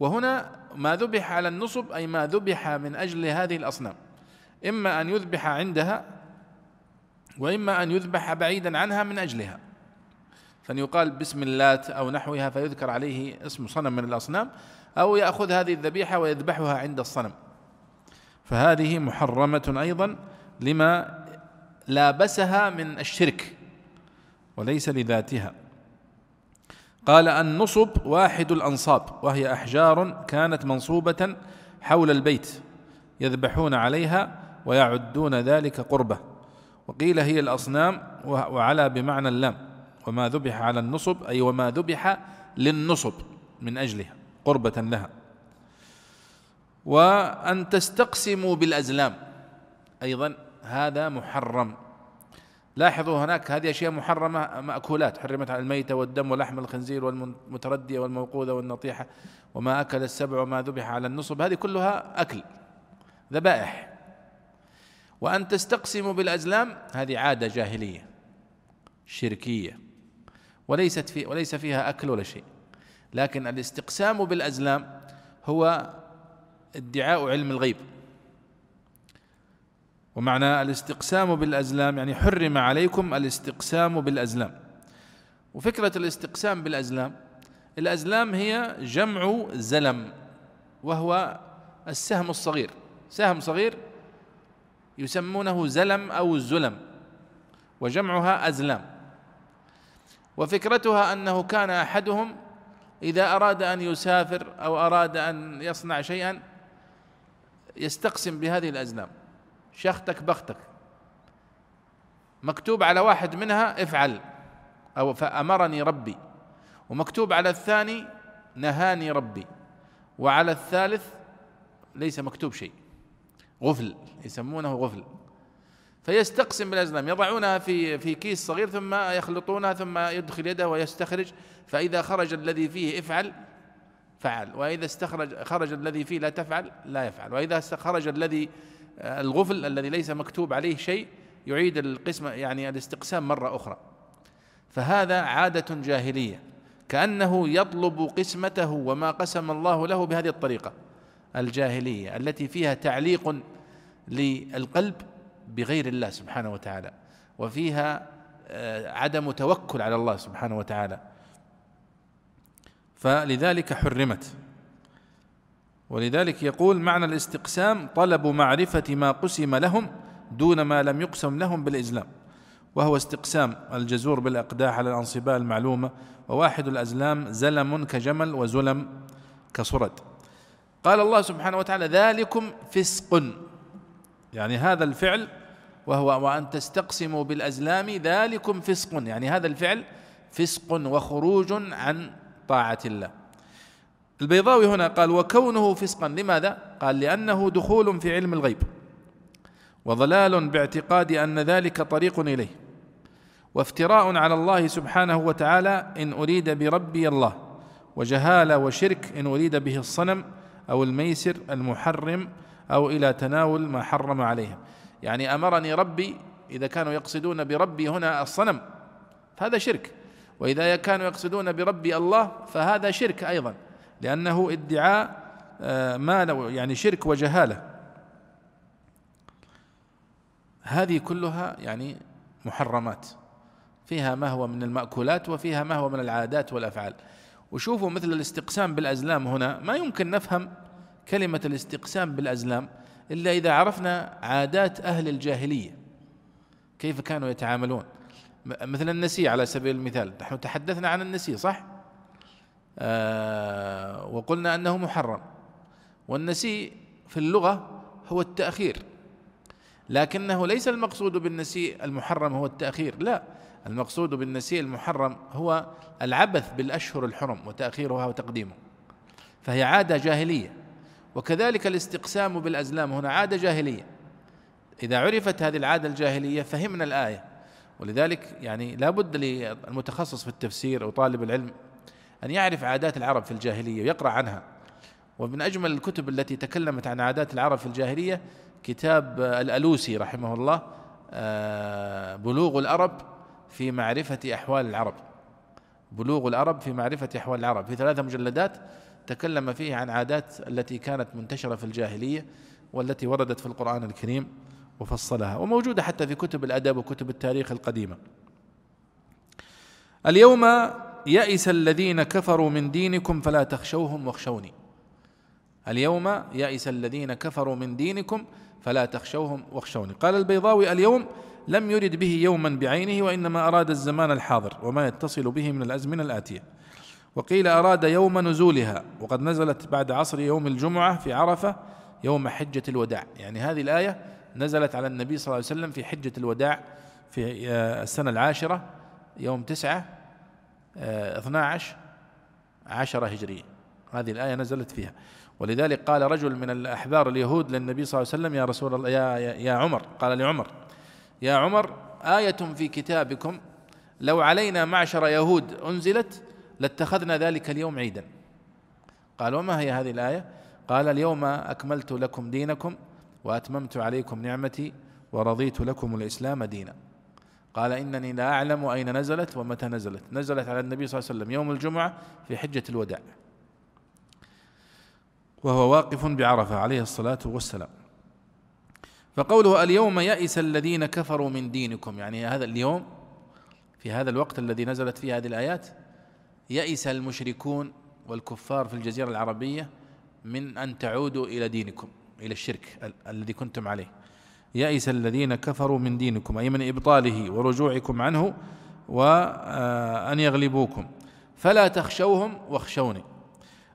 وهنا ما ذبح على النصب أي ما ذبح من أجل هذه الأصنام، إما أن يذبح عندها وإما أن يذبح بعيدا عنها من أجلها، فيقال باسم اللات أو نحوها فيذكر عليه اسم صنم من الأصنام، أو يأخذ هذه الذبيحة ويذبحها عند الصنم. فهذه محرمة أيضا لما لابسها من الشرك وليس لذاتها. قال النصب واحد الأنصاب، وهي أحجار كانت منصوبة حول البيت يذبحون عليها ويعدون ذلك قربة. وقيل هي الأصنام، وعلى بمعنى اللام. وما ذبح على النصب أي وما ذبح للنصب من أجلها قربة لها. وأن تستقسموا بالأزلام أيضا هذا محرم. لاحظوا هناك هذه أشياء محرمة مأكولات حرمت على الميتة والدم ولحم الخنزير والمتردية والموقوذة والنطيحة وما أكل السبع وما ذبح على النصب، هذه كلها أكل ذبائح. وأن تستقسموا بالأزلام هذه عادة جاهلية شركية وليست في وليس فيها أكل ولا شيء، لكن الاستقسام بالأزلام هو ادعاء علم الغيب. ومعنى الاستقسام بالأزلام يعني حرم عليكم الاستقسام بالأزلام. وفكرة الاستقسام بالأزلام، الأزلام هي جمع زلم، وهو السهم الصغير، سهم صغير يسمونه زلم أو الزلم، وجمعها أزلام. وفكرتها أنه كان أحدهم إذا أراد أن يسافر أو أراد أن يصنع شيئا يستقسم بهذه الأزلام، شختك بختك، مكتوب على واحد منها افعل أو فأمرني ربي، ومكتوب على الثاني نهاني ربي، وعلى الثالث ليس مكتوب شيء، غفل، يسمونه غفل. فيستقسم بالأزلام، يضعونها في في كيس صغير ثم يخلطونها ثم يدخل يده ويستخرج، فإذا خرج الذي فيه افعل فعل، وإذا استخرج خرج الذي فيه لا تفعل لا يفعل، وإذا خرج الذي الغفل الذي ليس مكتوب عليه شيء يعيد القسمة، يعني الاستقسام مرة أخرى. فهذا عادة جاهلية، كأنه يطلب قسمته وما قسم الله له بهذه الطريقة الجاهلية التي فيها تعليق للقلب بغير الله سبحانه وتعالى، وفيها عدم توكل على الله سبحانه وتعالى، فلذلك حرمت. ولذلك يقول معنى الاستقسام طلب معرفة ما قسم لهم دون ما لم يقسم لهم بالإزلام، وهو استقسام الجزور بالأقداح على الأنصباء المعلومة، وواحد الأزلام زلم كجمل وزلم كصرد. قال الله سبحانه وتعالى ذلكم فسق، يعني هذا الفعل، وهو وأن تستقسموا بالأزلام ذلكم فسق، يعني هذا الفعل فسق وخروج عن طاعة الله. البيضاوي هنا قال وكونه فسقا لماذا؟ قال لأنه دخول في علم الغيب وضلال باعتقاد أن ذلك طريق إليه، وافتراء على الله سبحانه وتعالى إن أريد بربي الله، وجهالة وشرك إن أريد به الصنم أو الميسر المحرم، أو إلى تناول ما حرم عليهم. يعني أمرني ربي، إذا كانوا يقصدون بربي هنا الصنم فهذا شرك، وإذا كانوا يقصدون بربي الله فهذا شرك أيضا، لأنه ادعاء ما لو يعني شرك وجهالة، هذه كلها يعني محرمات، فيها ما هو من المأكولات وفيها ما هو من العادات والأفعال. وشوفوا مثل الاستقسام بالأزلام هنا، ما يمكن نفهم كلمة الاستقسام بالأزلام إلا إذا عرفنا عادات أهل الجاهلية كيف كانوا يتعاملون، مثل النسي على سبيل المثال، نحن تحدثنا عن النسي صح؟ آه وقلنا أنه محرم. والنسي في اللغة هو التأخير، لكنه ليس المقصود بالنسي المحرم هو التأخير، لا، المقصود بالنسي المحرم هو العبث بالأشهر الحرم وتأخيرها وتقديمه، فهي عادة جاهلية. وكذلك الاستقسام بالأزلام هنا عادة جاهلية، إذا عرفت هذه العادة الجاهلية فهمنا الآية. ولذلك يعني لا بد للمتخصص في التفسير أو طالب العلم أن يعرف عادات العرب في الجاهلية ويقرأ عنها. ومن أجمل الكتب التي تكلمت عن عادات العرب في الجاهلية كتاب الألوسي رحمه الله بلوغ العرب في معرفة أحوال العرب، بلوغ العرب في معرفة أحوال العرب، في ثلاثة مجلدات تكلم فيه عن عادات التي كانت منتشرة في الجاهلية والتي وردت في القرآن الكريم وفصلها، وموجودة حتى في كتب الأدب وكتب التاريخ القديمة. اليوم يئس الذين كفروا من دينكم فلا تخشوهم واخشوني، اليوم يئس الذين كفروا من دينكم فلا تخشوهم واخشوني. قال البيضاوي اليوم لم يرد به يوما بعينه، وإنما أراد الزمان الحاضر وما يتصل به من الأزمنة الآتية. وقيل أراد يوم نزولها، وقد نزلت بعد عصر يوم الجمعة في عرفة يوم حجة الوداع، يعني هذه الآية نزلت على النبي صلى الله عليه وسلم في حجة الوداع في السنة العاشرة يوم تسعة اثنا عشر عشرة هجرية، هذه الآية نزلت فيها. ولذلك قال رجل من الأحبار اليهود للنبي صلى الله عليه وسلم يا رسول الله يا, يا عمر، قال لعمر يا عمر آية في كتابكم لو علينا معشر يهود أنزلت لاتخذنا ذلك اليوم عيدا. قال وما هي هذه الآية؟ قال اليوم أكملت لكم دينكم وأتممت عليكم نعمتي ورضيت لكم الإسلام دينا. قال إنني لا أعلم أين نزلت ومتى نزلت. نزلت على النبي صلى الله عليه وسلم يوم الجمعة في حجة الوداع وهو واقف بعرفة عليه الصلاة والسلام. فقوله اليوم يئس الذين كفروا من دينكم، يعني هذا اليوم في هذا الوقت الذي نزلت فيه هذه الآيات يئس المشركون والكفار في الجزيرة العربية من أن تعودوا إلى دينكم، إلى الشرك الذي كنتم عليه. يئس الذين كفروا من دينكم، أي من إبطاله ورجوعكم عنه وأن يغلبوكم، فلا تخشوهم واخشوني.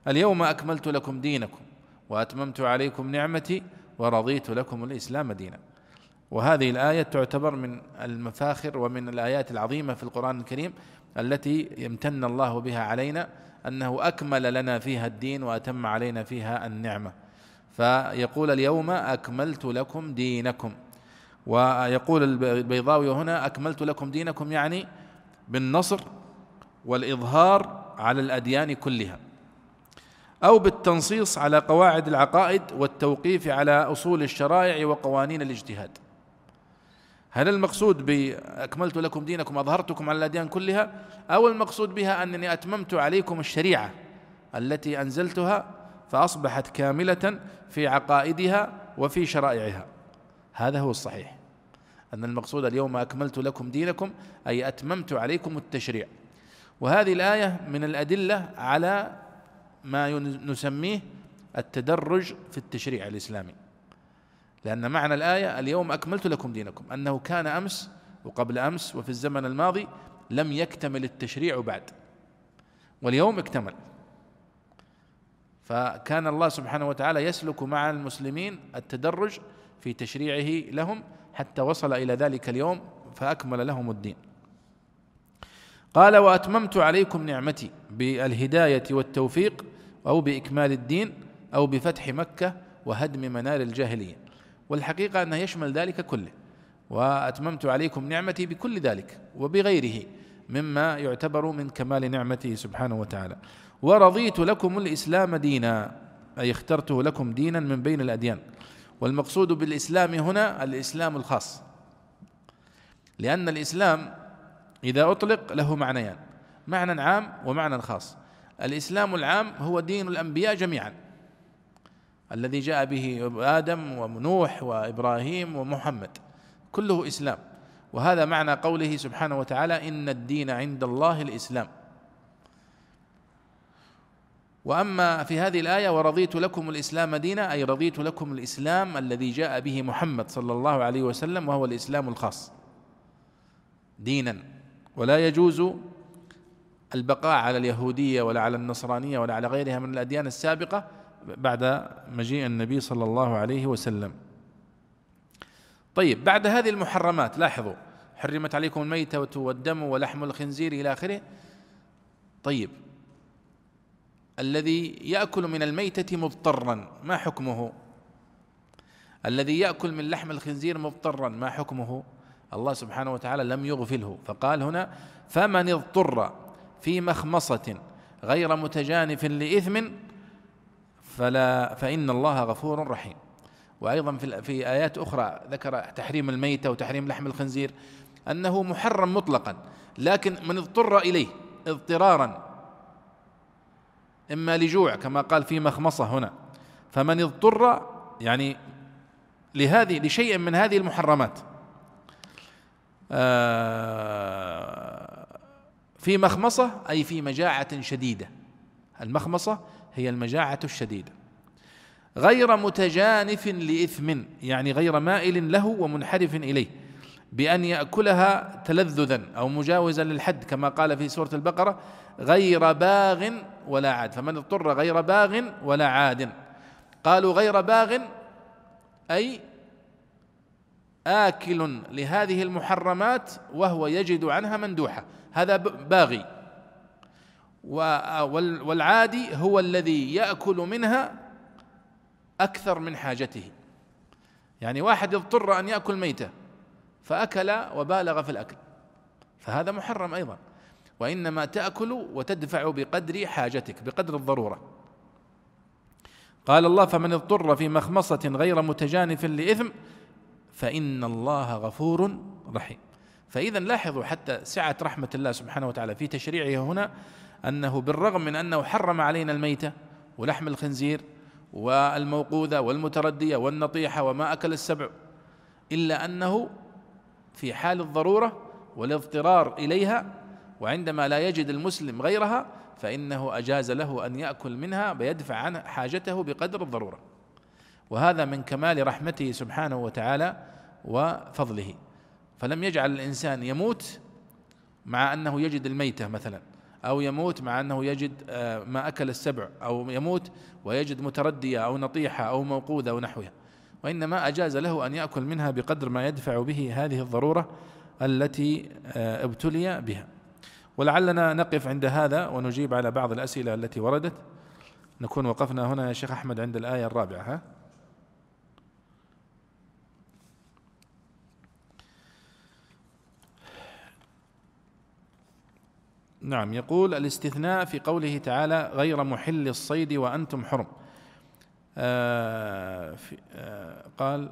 اليوم أكملت لكم دينكم وأتممت عليكم نعمتي ورضيت لكم الإسلام دينا. وهذه الآية تعتبر من المفاخر ومن الآيات العظيمة في القرآن الكريم التي يمتن الله بها علينا أنه أكمل لنا فيها الدين وأتم علينا فيها النعمة. فيقول اليوم أكملت لكم دينكم، ويقول البيضاوي هنا أكملت لكم دينكم يعني بالنصر والإظهار على الأديان كلها، أو بالتنصيص على قواعد العقائد والتوقيف على أصول الشرائع وقوانين الاجتهاد. هل المقصود بأكملت لكم دينكم أظهرتكم على الأديان كلها، أو المقصود بها أنني أتممت عليكم الشريعة التي أنزلتها فأصبحت كاملة في عقائدها وفي شرائعها؟ هذا هو الصحيح، أن المقصود اليوم أكملت لكم دينكم أي أتممت عليكم التشريع. وهذه الآية من الأدلة على ما نسميه التدرج في التشريع الإسلامي، لأن معنى الآية اليوم أكملت لكم دينكم أنه كان أمس وقبل أمس وفي الزمن الماضي لم يكتمل التشريع بعد، واليوم اكتمل. فكان الله سبحانه وتعالى يسلك مع المسلمين التدرج في تشريعه لهم حتى وصل إلى ذلك اليوم فأكمل لهم الدين. قال وأتممت عليكم نعمتي بالهداية والتوفيق، أو بإكمال الدين، أو بفتح مكة وهدم منار الجاهلية. والحقيقة أنه يشمل ذلك كله، وأتممت عليكم نعمتي بكل ذلك وبغيره مما يعتبر من كمال نعمته سبحانه وتعالى. ورضيت لكم الإسلام دينا، أي اخترته لكم دينا من بين الأديان. والمقصود بالإسلام هنا الإسلام الخاص، لأن الإسلام إذا أطلق له معنيان، معنى عام ومعنى خاص. الإسلام العام هو دين الأنبياء جميعا الذي جاء به آدم ونوح وإبراهيم ومحمد، كله إسلام. وهذا معنى قوله سبحانه وتعالى إن الدين عند الله الإسلام. وأما في هذه الآية ورضيت لكم الإسلام دينا، أي رضيت لكم الإسلام الذي جاء به محمد صلى الله عليه وسلم، وهو الإسلام الخاص دينا. ولا يجوز البقاء على اليهودية ولا على النصرانية ولا على غيرها من الأديان السابقة بعد مجيء النبي صلى الله عليه وسلم. طيب، بعد هذه المحرمات، لاحظوا حرمت عليكم الميتة والدم ولحم الخنزير إلى آخره. طيب، الذي يأكل من الميتة مضطرا ما حكمه؟ الذي يأكل من لحم الخنزير مضطرا ما حكمه؟ الله سبحانه وتعالى لم يغفله، فقال هنا فمن اضطر في مخمصة غير متجانف لإثم فلا فإن الله غفور رحيم. وأيضا في, في آيات أخرى ذكر تحريم الميتة وتحريم لحم الخنزير أنه محرم مطلقا، لكن من اضطر إليه اضطرارا إما لجوع كما قال في مخمصة هنا، فمن اضطر يعني لهذه لشيء من هذه المحرمات في مخمصة، أي في مجاعة شديدة. المخمصة هي المجاعة الشديدة غير متجانف لإثم، يعني غير مائل له ومنحرف إليه بأن يأكلها تلذذا أو مجاوزا للحد كما قال في سورة البقرة غير باغ ولا عاد. فمن اضطر غير باغ ولا عاد، قالوا غير باغ أي آكل لهذه المحرمات وهو يجد عنها مندوحة، هذا باغي. والعادي هو الذي يأكل منها أكثر من حاجته، يعني واحد اضطر أن يأكل ميتة فأكل وبالغ في الأكل فهذا محرم أيضا، وإنما تأكل وتدفع بقدر حاجتك بقدر الضرورة. قال الله فمن اضطر في مخمصة غير متجانف لإثم فإن الله غفور رحيم. فإذا لاحظوا حتى سعة رحمة الله سبحانه وتعالى في تشريعه هنا، أنه بالرغم من أنه حرم علينا الميتة ولحم الخنزير والموقوذة والمتردية والنطيحة وما أكل السبع، إلا أنه في حال الضرورة والاضطرار إليها وعندما لا يجد المسلم غيرها فإنه أجاز له أن يأكل منها بيدفع عن حاجته بقدر الضرورة، وهذا من كمال رحمته سبحانه وتعالى وفضله. فلم يجعل الإنسان يموت مع أنه يجد الميتة مثلا، أو يموت مع أنه يجد ما أكل السبع، أو يموت ويجد متردية أو نطيحة أو موقوذة أو نحوها، وإنما أجاز له أن يأكل منها بقدر ما يدفع به هذه الضرورة التي ابتلي بها. ولعلنا نقف عند هذا ونجيب على بعض الأسئلة التي وردت. نكون وقفنا هنا يا شيخ أحمد عند الآية الرابعة. ها؟ نعم. يقول الاستثناء في قوله تعالى غير محل الصيد وأنتم حرم، آه في آه قال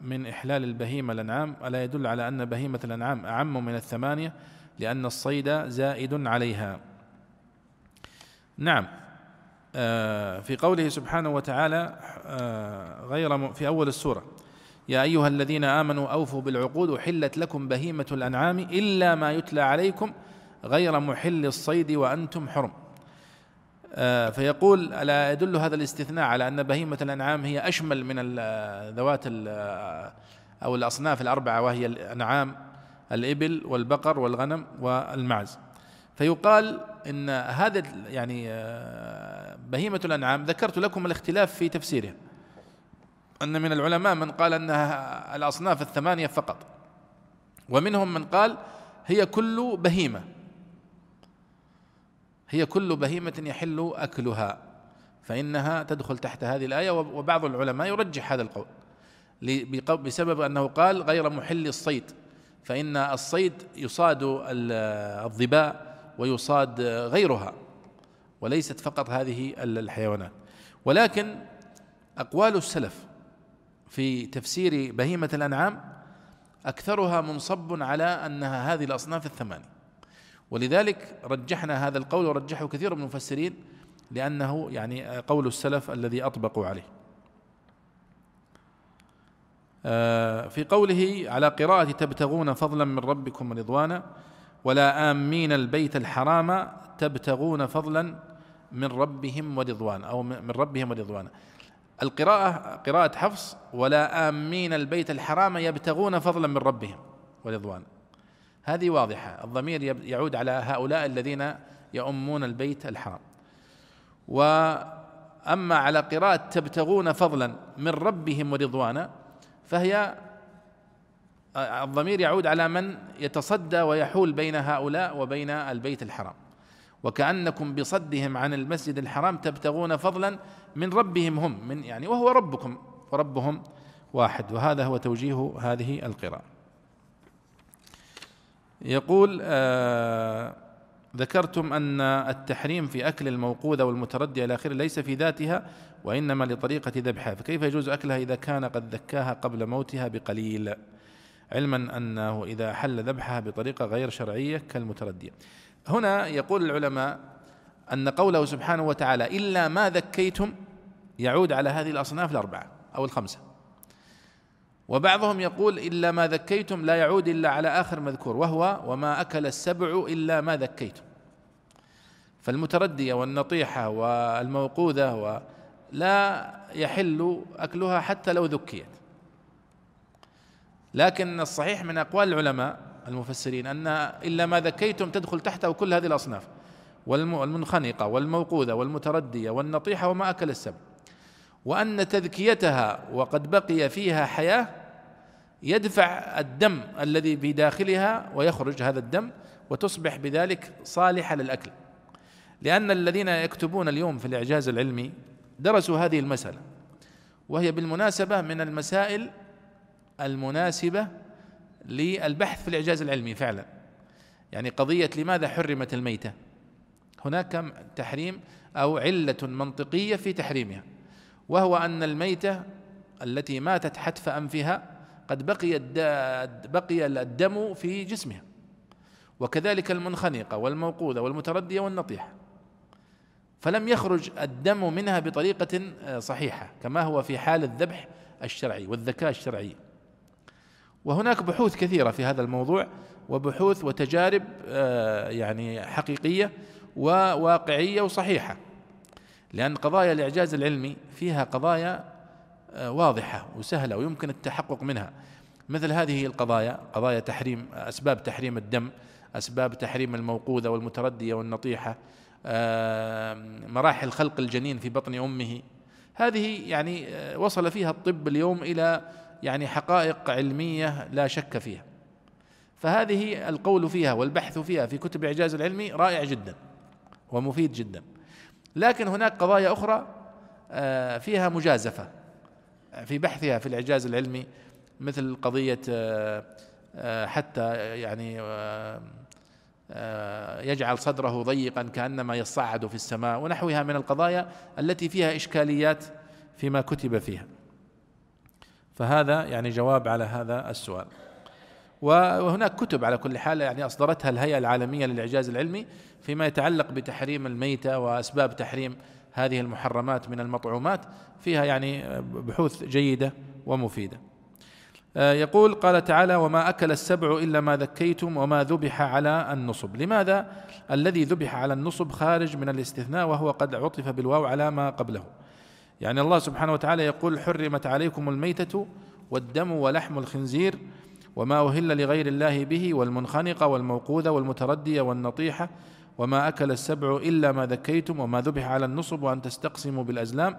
من إحلال البهيمة الأنعام، ألا يدل على أن بهيمة الأنعام أعم من الثمانية لأن الصيد زائد عليها؟ نعم. آه في قوله سبحانه وتعالى آه غير في أول السورة يا أيها الذين آمنوا أوفوا بالعقود وحلت لكم بهيمة الأنعام إلا ما يتلى عليكم غير محل الصيد وأنتم حرم، آه فيقول ألا يدل هذا الاستثناء على أن بهيمة الأنعام هي أشمل من ذوات أو الأصناف الأربعة، وهي الأنعام الإبل والبقر والغنم والمعز؟ فيقال إن هذا يعني بهيمة الأنعام، ذكرت لكم الاختلاف في تفسيرها، أن من العلماء من قال أنها الأصناف الثمانية فقط، ومنهم من قال هي كل بهيمة، هي كل بهيمة يحل أكلها فإنها تدخل تحت هذه الآية. وبعض العلماء يرجح هذا القول بسبب أنه قال غير محل الصيد، فإن الصيد يصاد الظباء ويصاد غيرها وليست فقط هذه الحيوانات. ولكن أقوال السلف في تفسير بهيمة الأنعام أكثرها منصب على أنها هذه الأصناف الثمانية، ولذلك رجحنا هذا القول ورجحه كثير من المفسرين لأنه يعني قول السلف الذي أطبقوا عليه. في قوله على قراءة تبتغون فضلا من ربكم ورضوانا ولا آمين البيت الحرام تبتغون فضلا من ربهم ورضوانا، أو من ربهم ورضوانا، القراءة قراءة حفص ولا آمين البيت الحرام يبتغون فضلا من ربهم ورضوانا، هذه واضحة، الضمير يعود على هؤلاء الذين يؤمون البيت الحرام. وأما على قراءة تبتغون فضلا من ربهم ورضوانا فهي الضمير يعود على من يتصدى ويحول بين هؤلاء وبين البيت الحرام، وكأنكم بصدهم عن المسجد الحرام تبتغون فضلا من ربهم هم، من يعني وهو ربكم وربهم واحد، وهذا هو توجيه هذه القراءة. يقول آه ذكرتم أن التحريم في أكل الموقوذة والمتردية إلى آخره ليس في ذاتها وإنما لطريقة ذبحها، فكيف يجوز أكلها إذا كان قد ذكاها قبل موتها بقليل، علما أنه إذا حل ذبحها بطريقة غير شرعية كالمتردية؟ هنا يقول العلماء أن قوله سبحانه وتعالى إلا ما ذكيتم يعود على هذه الأصناف الأربعة أو الخمسة، وبعضهم يقول إلا ما ذكيتم لا يعود إلا على آخر مذكور وهو وما أكل السبع إلا ما ذكيتم، فالمتردية والنطيحة والموقوذة لا يحل أكلها حتى لو ذكيت. لكن الصحيح من أقوال العلماء المفسرين أن إلا ما ذكيتم تدخل تحته كل هذه الأصناف، والمنخنقة والموقوذة والمتردية والنطيحة وما أكل السبع، وأن تذكيتها وقد بقي فيها حياة يدفع الدم الذي بداخلها ويخرج هذا الدم وتصبح بذلك صالحة للأكل، لأن الذين يكتبون اليوم في الإعجاز العلمي درسوا هذه المسألة، وهي بالمناسبة من المسائل المناسبة للبحث في الإعجاز العلمي فعلا، يعني قضية لماذا حرمت الميتة، هناك تحريم أو علة منطقية في تحريمها، وهو أن الميتة التي ماتت حتف أنفها قد بقي بقي الدم في جسمها، وكذلك المنخنقة والموقوذة والمتردية والنطيحة، فلم يخرج الدم منها بطريقة صحيحة كما هو في حال الذبح الشرعي والذكاء الشرعي. وهناك بحوث كثيرة في هذا الموضوع، وبحوث وتجارب يعني حقيقية وواقعية وصحيحة، لأن قضايا الإعجاز العلمي فيها قضايا واضحة وسهلة ويمكن التحقق منها، مثل هذه القضايا، قضايا تحريم، أسباب تحريم الدم، أسباب تحريم الموقوذة والمتردية والنطيحة، مراحل خلق الجنين في بطن أمه، هذه يعني وصل فيها الطب اليوم إلى يعني حقائق علمية لا شك فيها، فهذه القول فيها والبحث فيها في كتب إعجاز العلمي رائع جدا ومفيد جدا. لكن هناك قضايا أخرى فيها مجازفة في بحثها في الإعجاز العلمي، مثل قضية حتى يعني يجعل صدره ضيقا كأنما يصعد في السماء ونحوها من القضايا التي فيها إشكاليات فيما كتب فيها. فهذا يعني جواب على هذا السؤال. وهناك كتب على كل حال يعني أصدرتها الهيئة العالمية للإعجاز العلمي فيما يتعلق بتحريم الميتة وأسباب تحريم هذه المحرمات من المطعومات، فيها يعني بحوث جيدة ومفيدة. يقول قال تعالى: وما أكل السبع إلا ما ذكيتم وما ذبح على النصب. لماذا الذي ذبح على النصب خارج من الاستثناء وهو قد عطف بالواو على ما قبله؟ يعني الله سبحانه وتعالى يقول: حرمت عليكم الميتة والدم ولحم الخنزير وما أهل لغير الله به والمنخنقة والموقوذة والمتردية والنطيحة وما أكل السبع إلا ما ذكيتم وما ذبح على النصب وأن تستقسموا بالأزلام.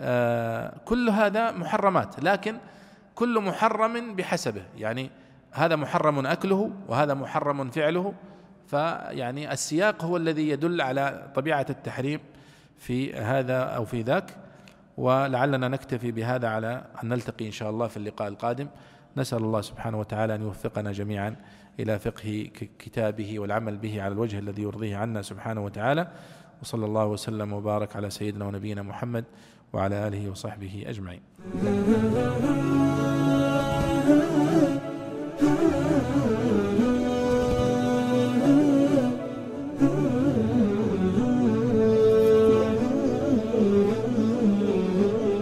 آه كل هذا محرمات، لكن كل محرم بحسبه، يعني هذا محرم أكله وهذا محرم فعله، فيعني السياق هو الذي يدل على طبيعة التحريم في هذا أو في ذاك. ولعلنا نكتفي بهذا على أن نلتقي إن شاء الله في اللقاء القادم. نسأل الله سبحانه وتعالى أن يوفقنا جميعا إلى فقه كتابه والعمل به على الوجه الذي يرضيه عنا سبحانه وتعالى، وصلى الله وسلم وبارك على سيدنا ونبينا محمد وعلى آله وصحبه أجمعين.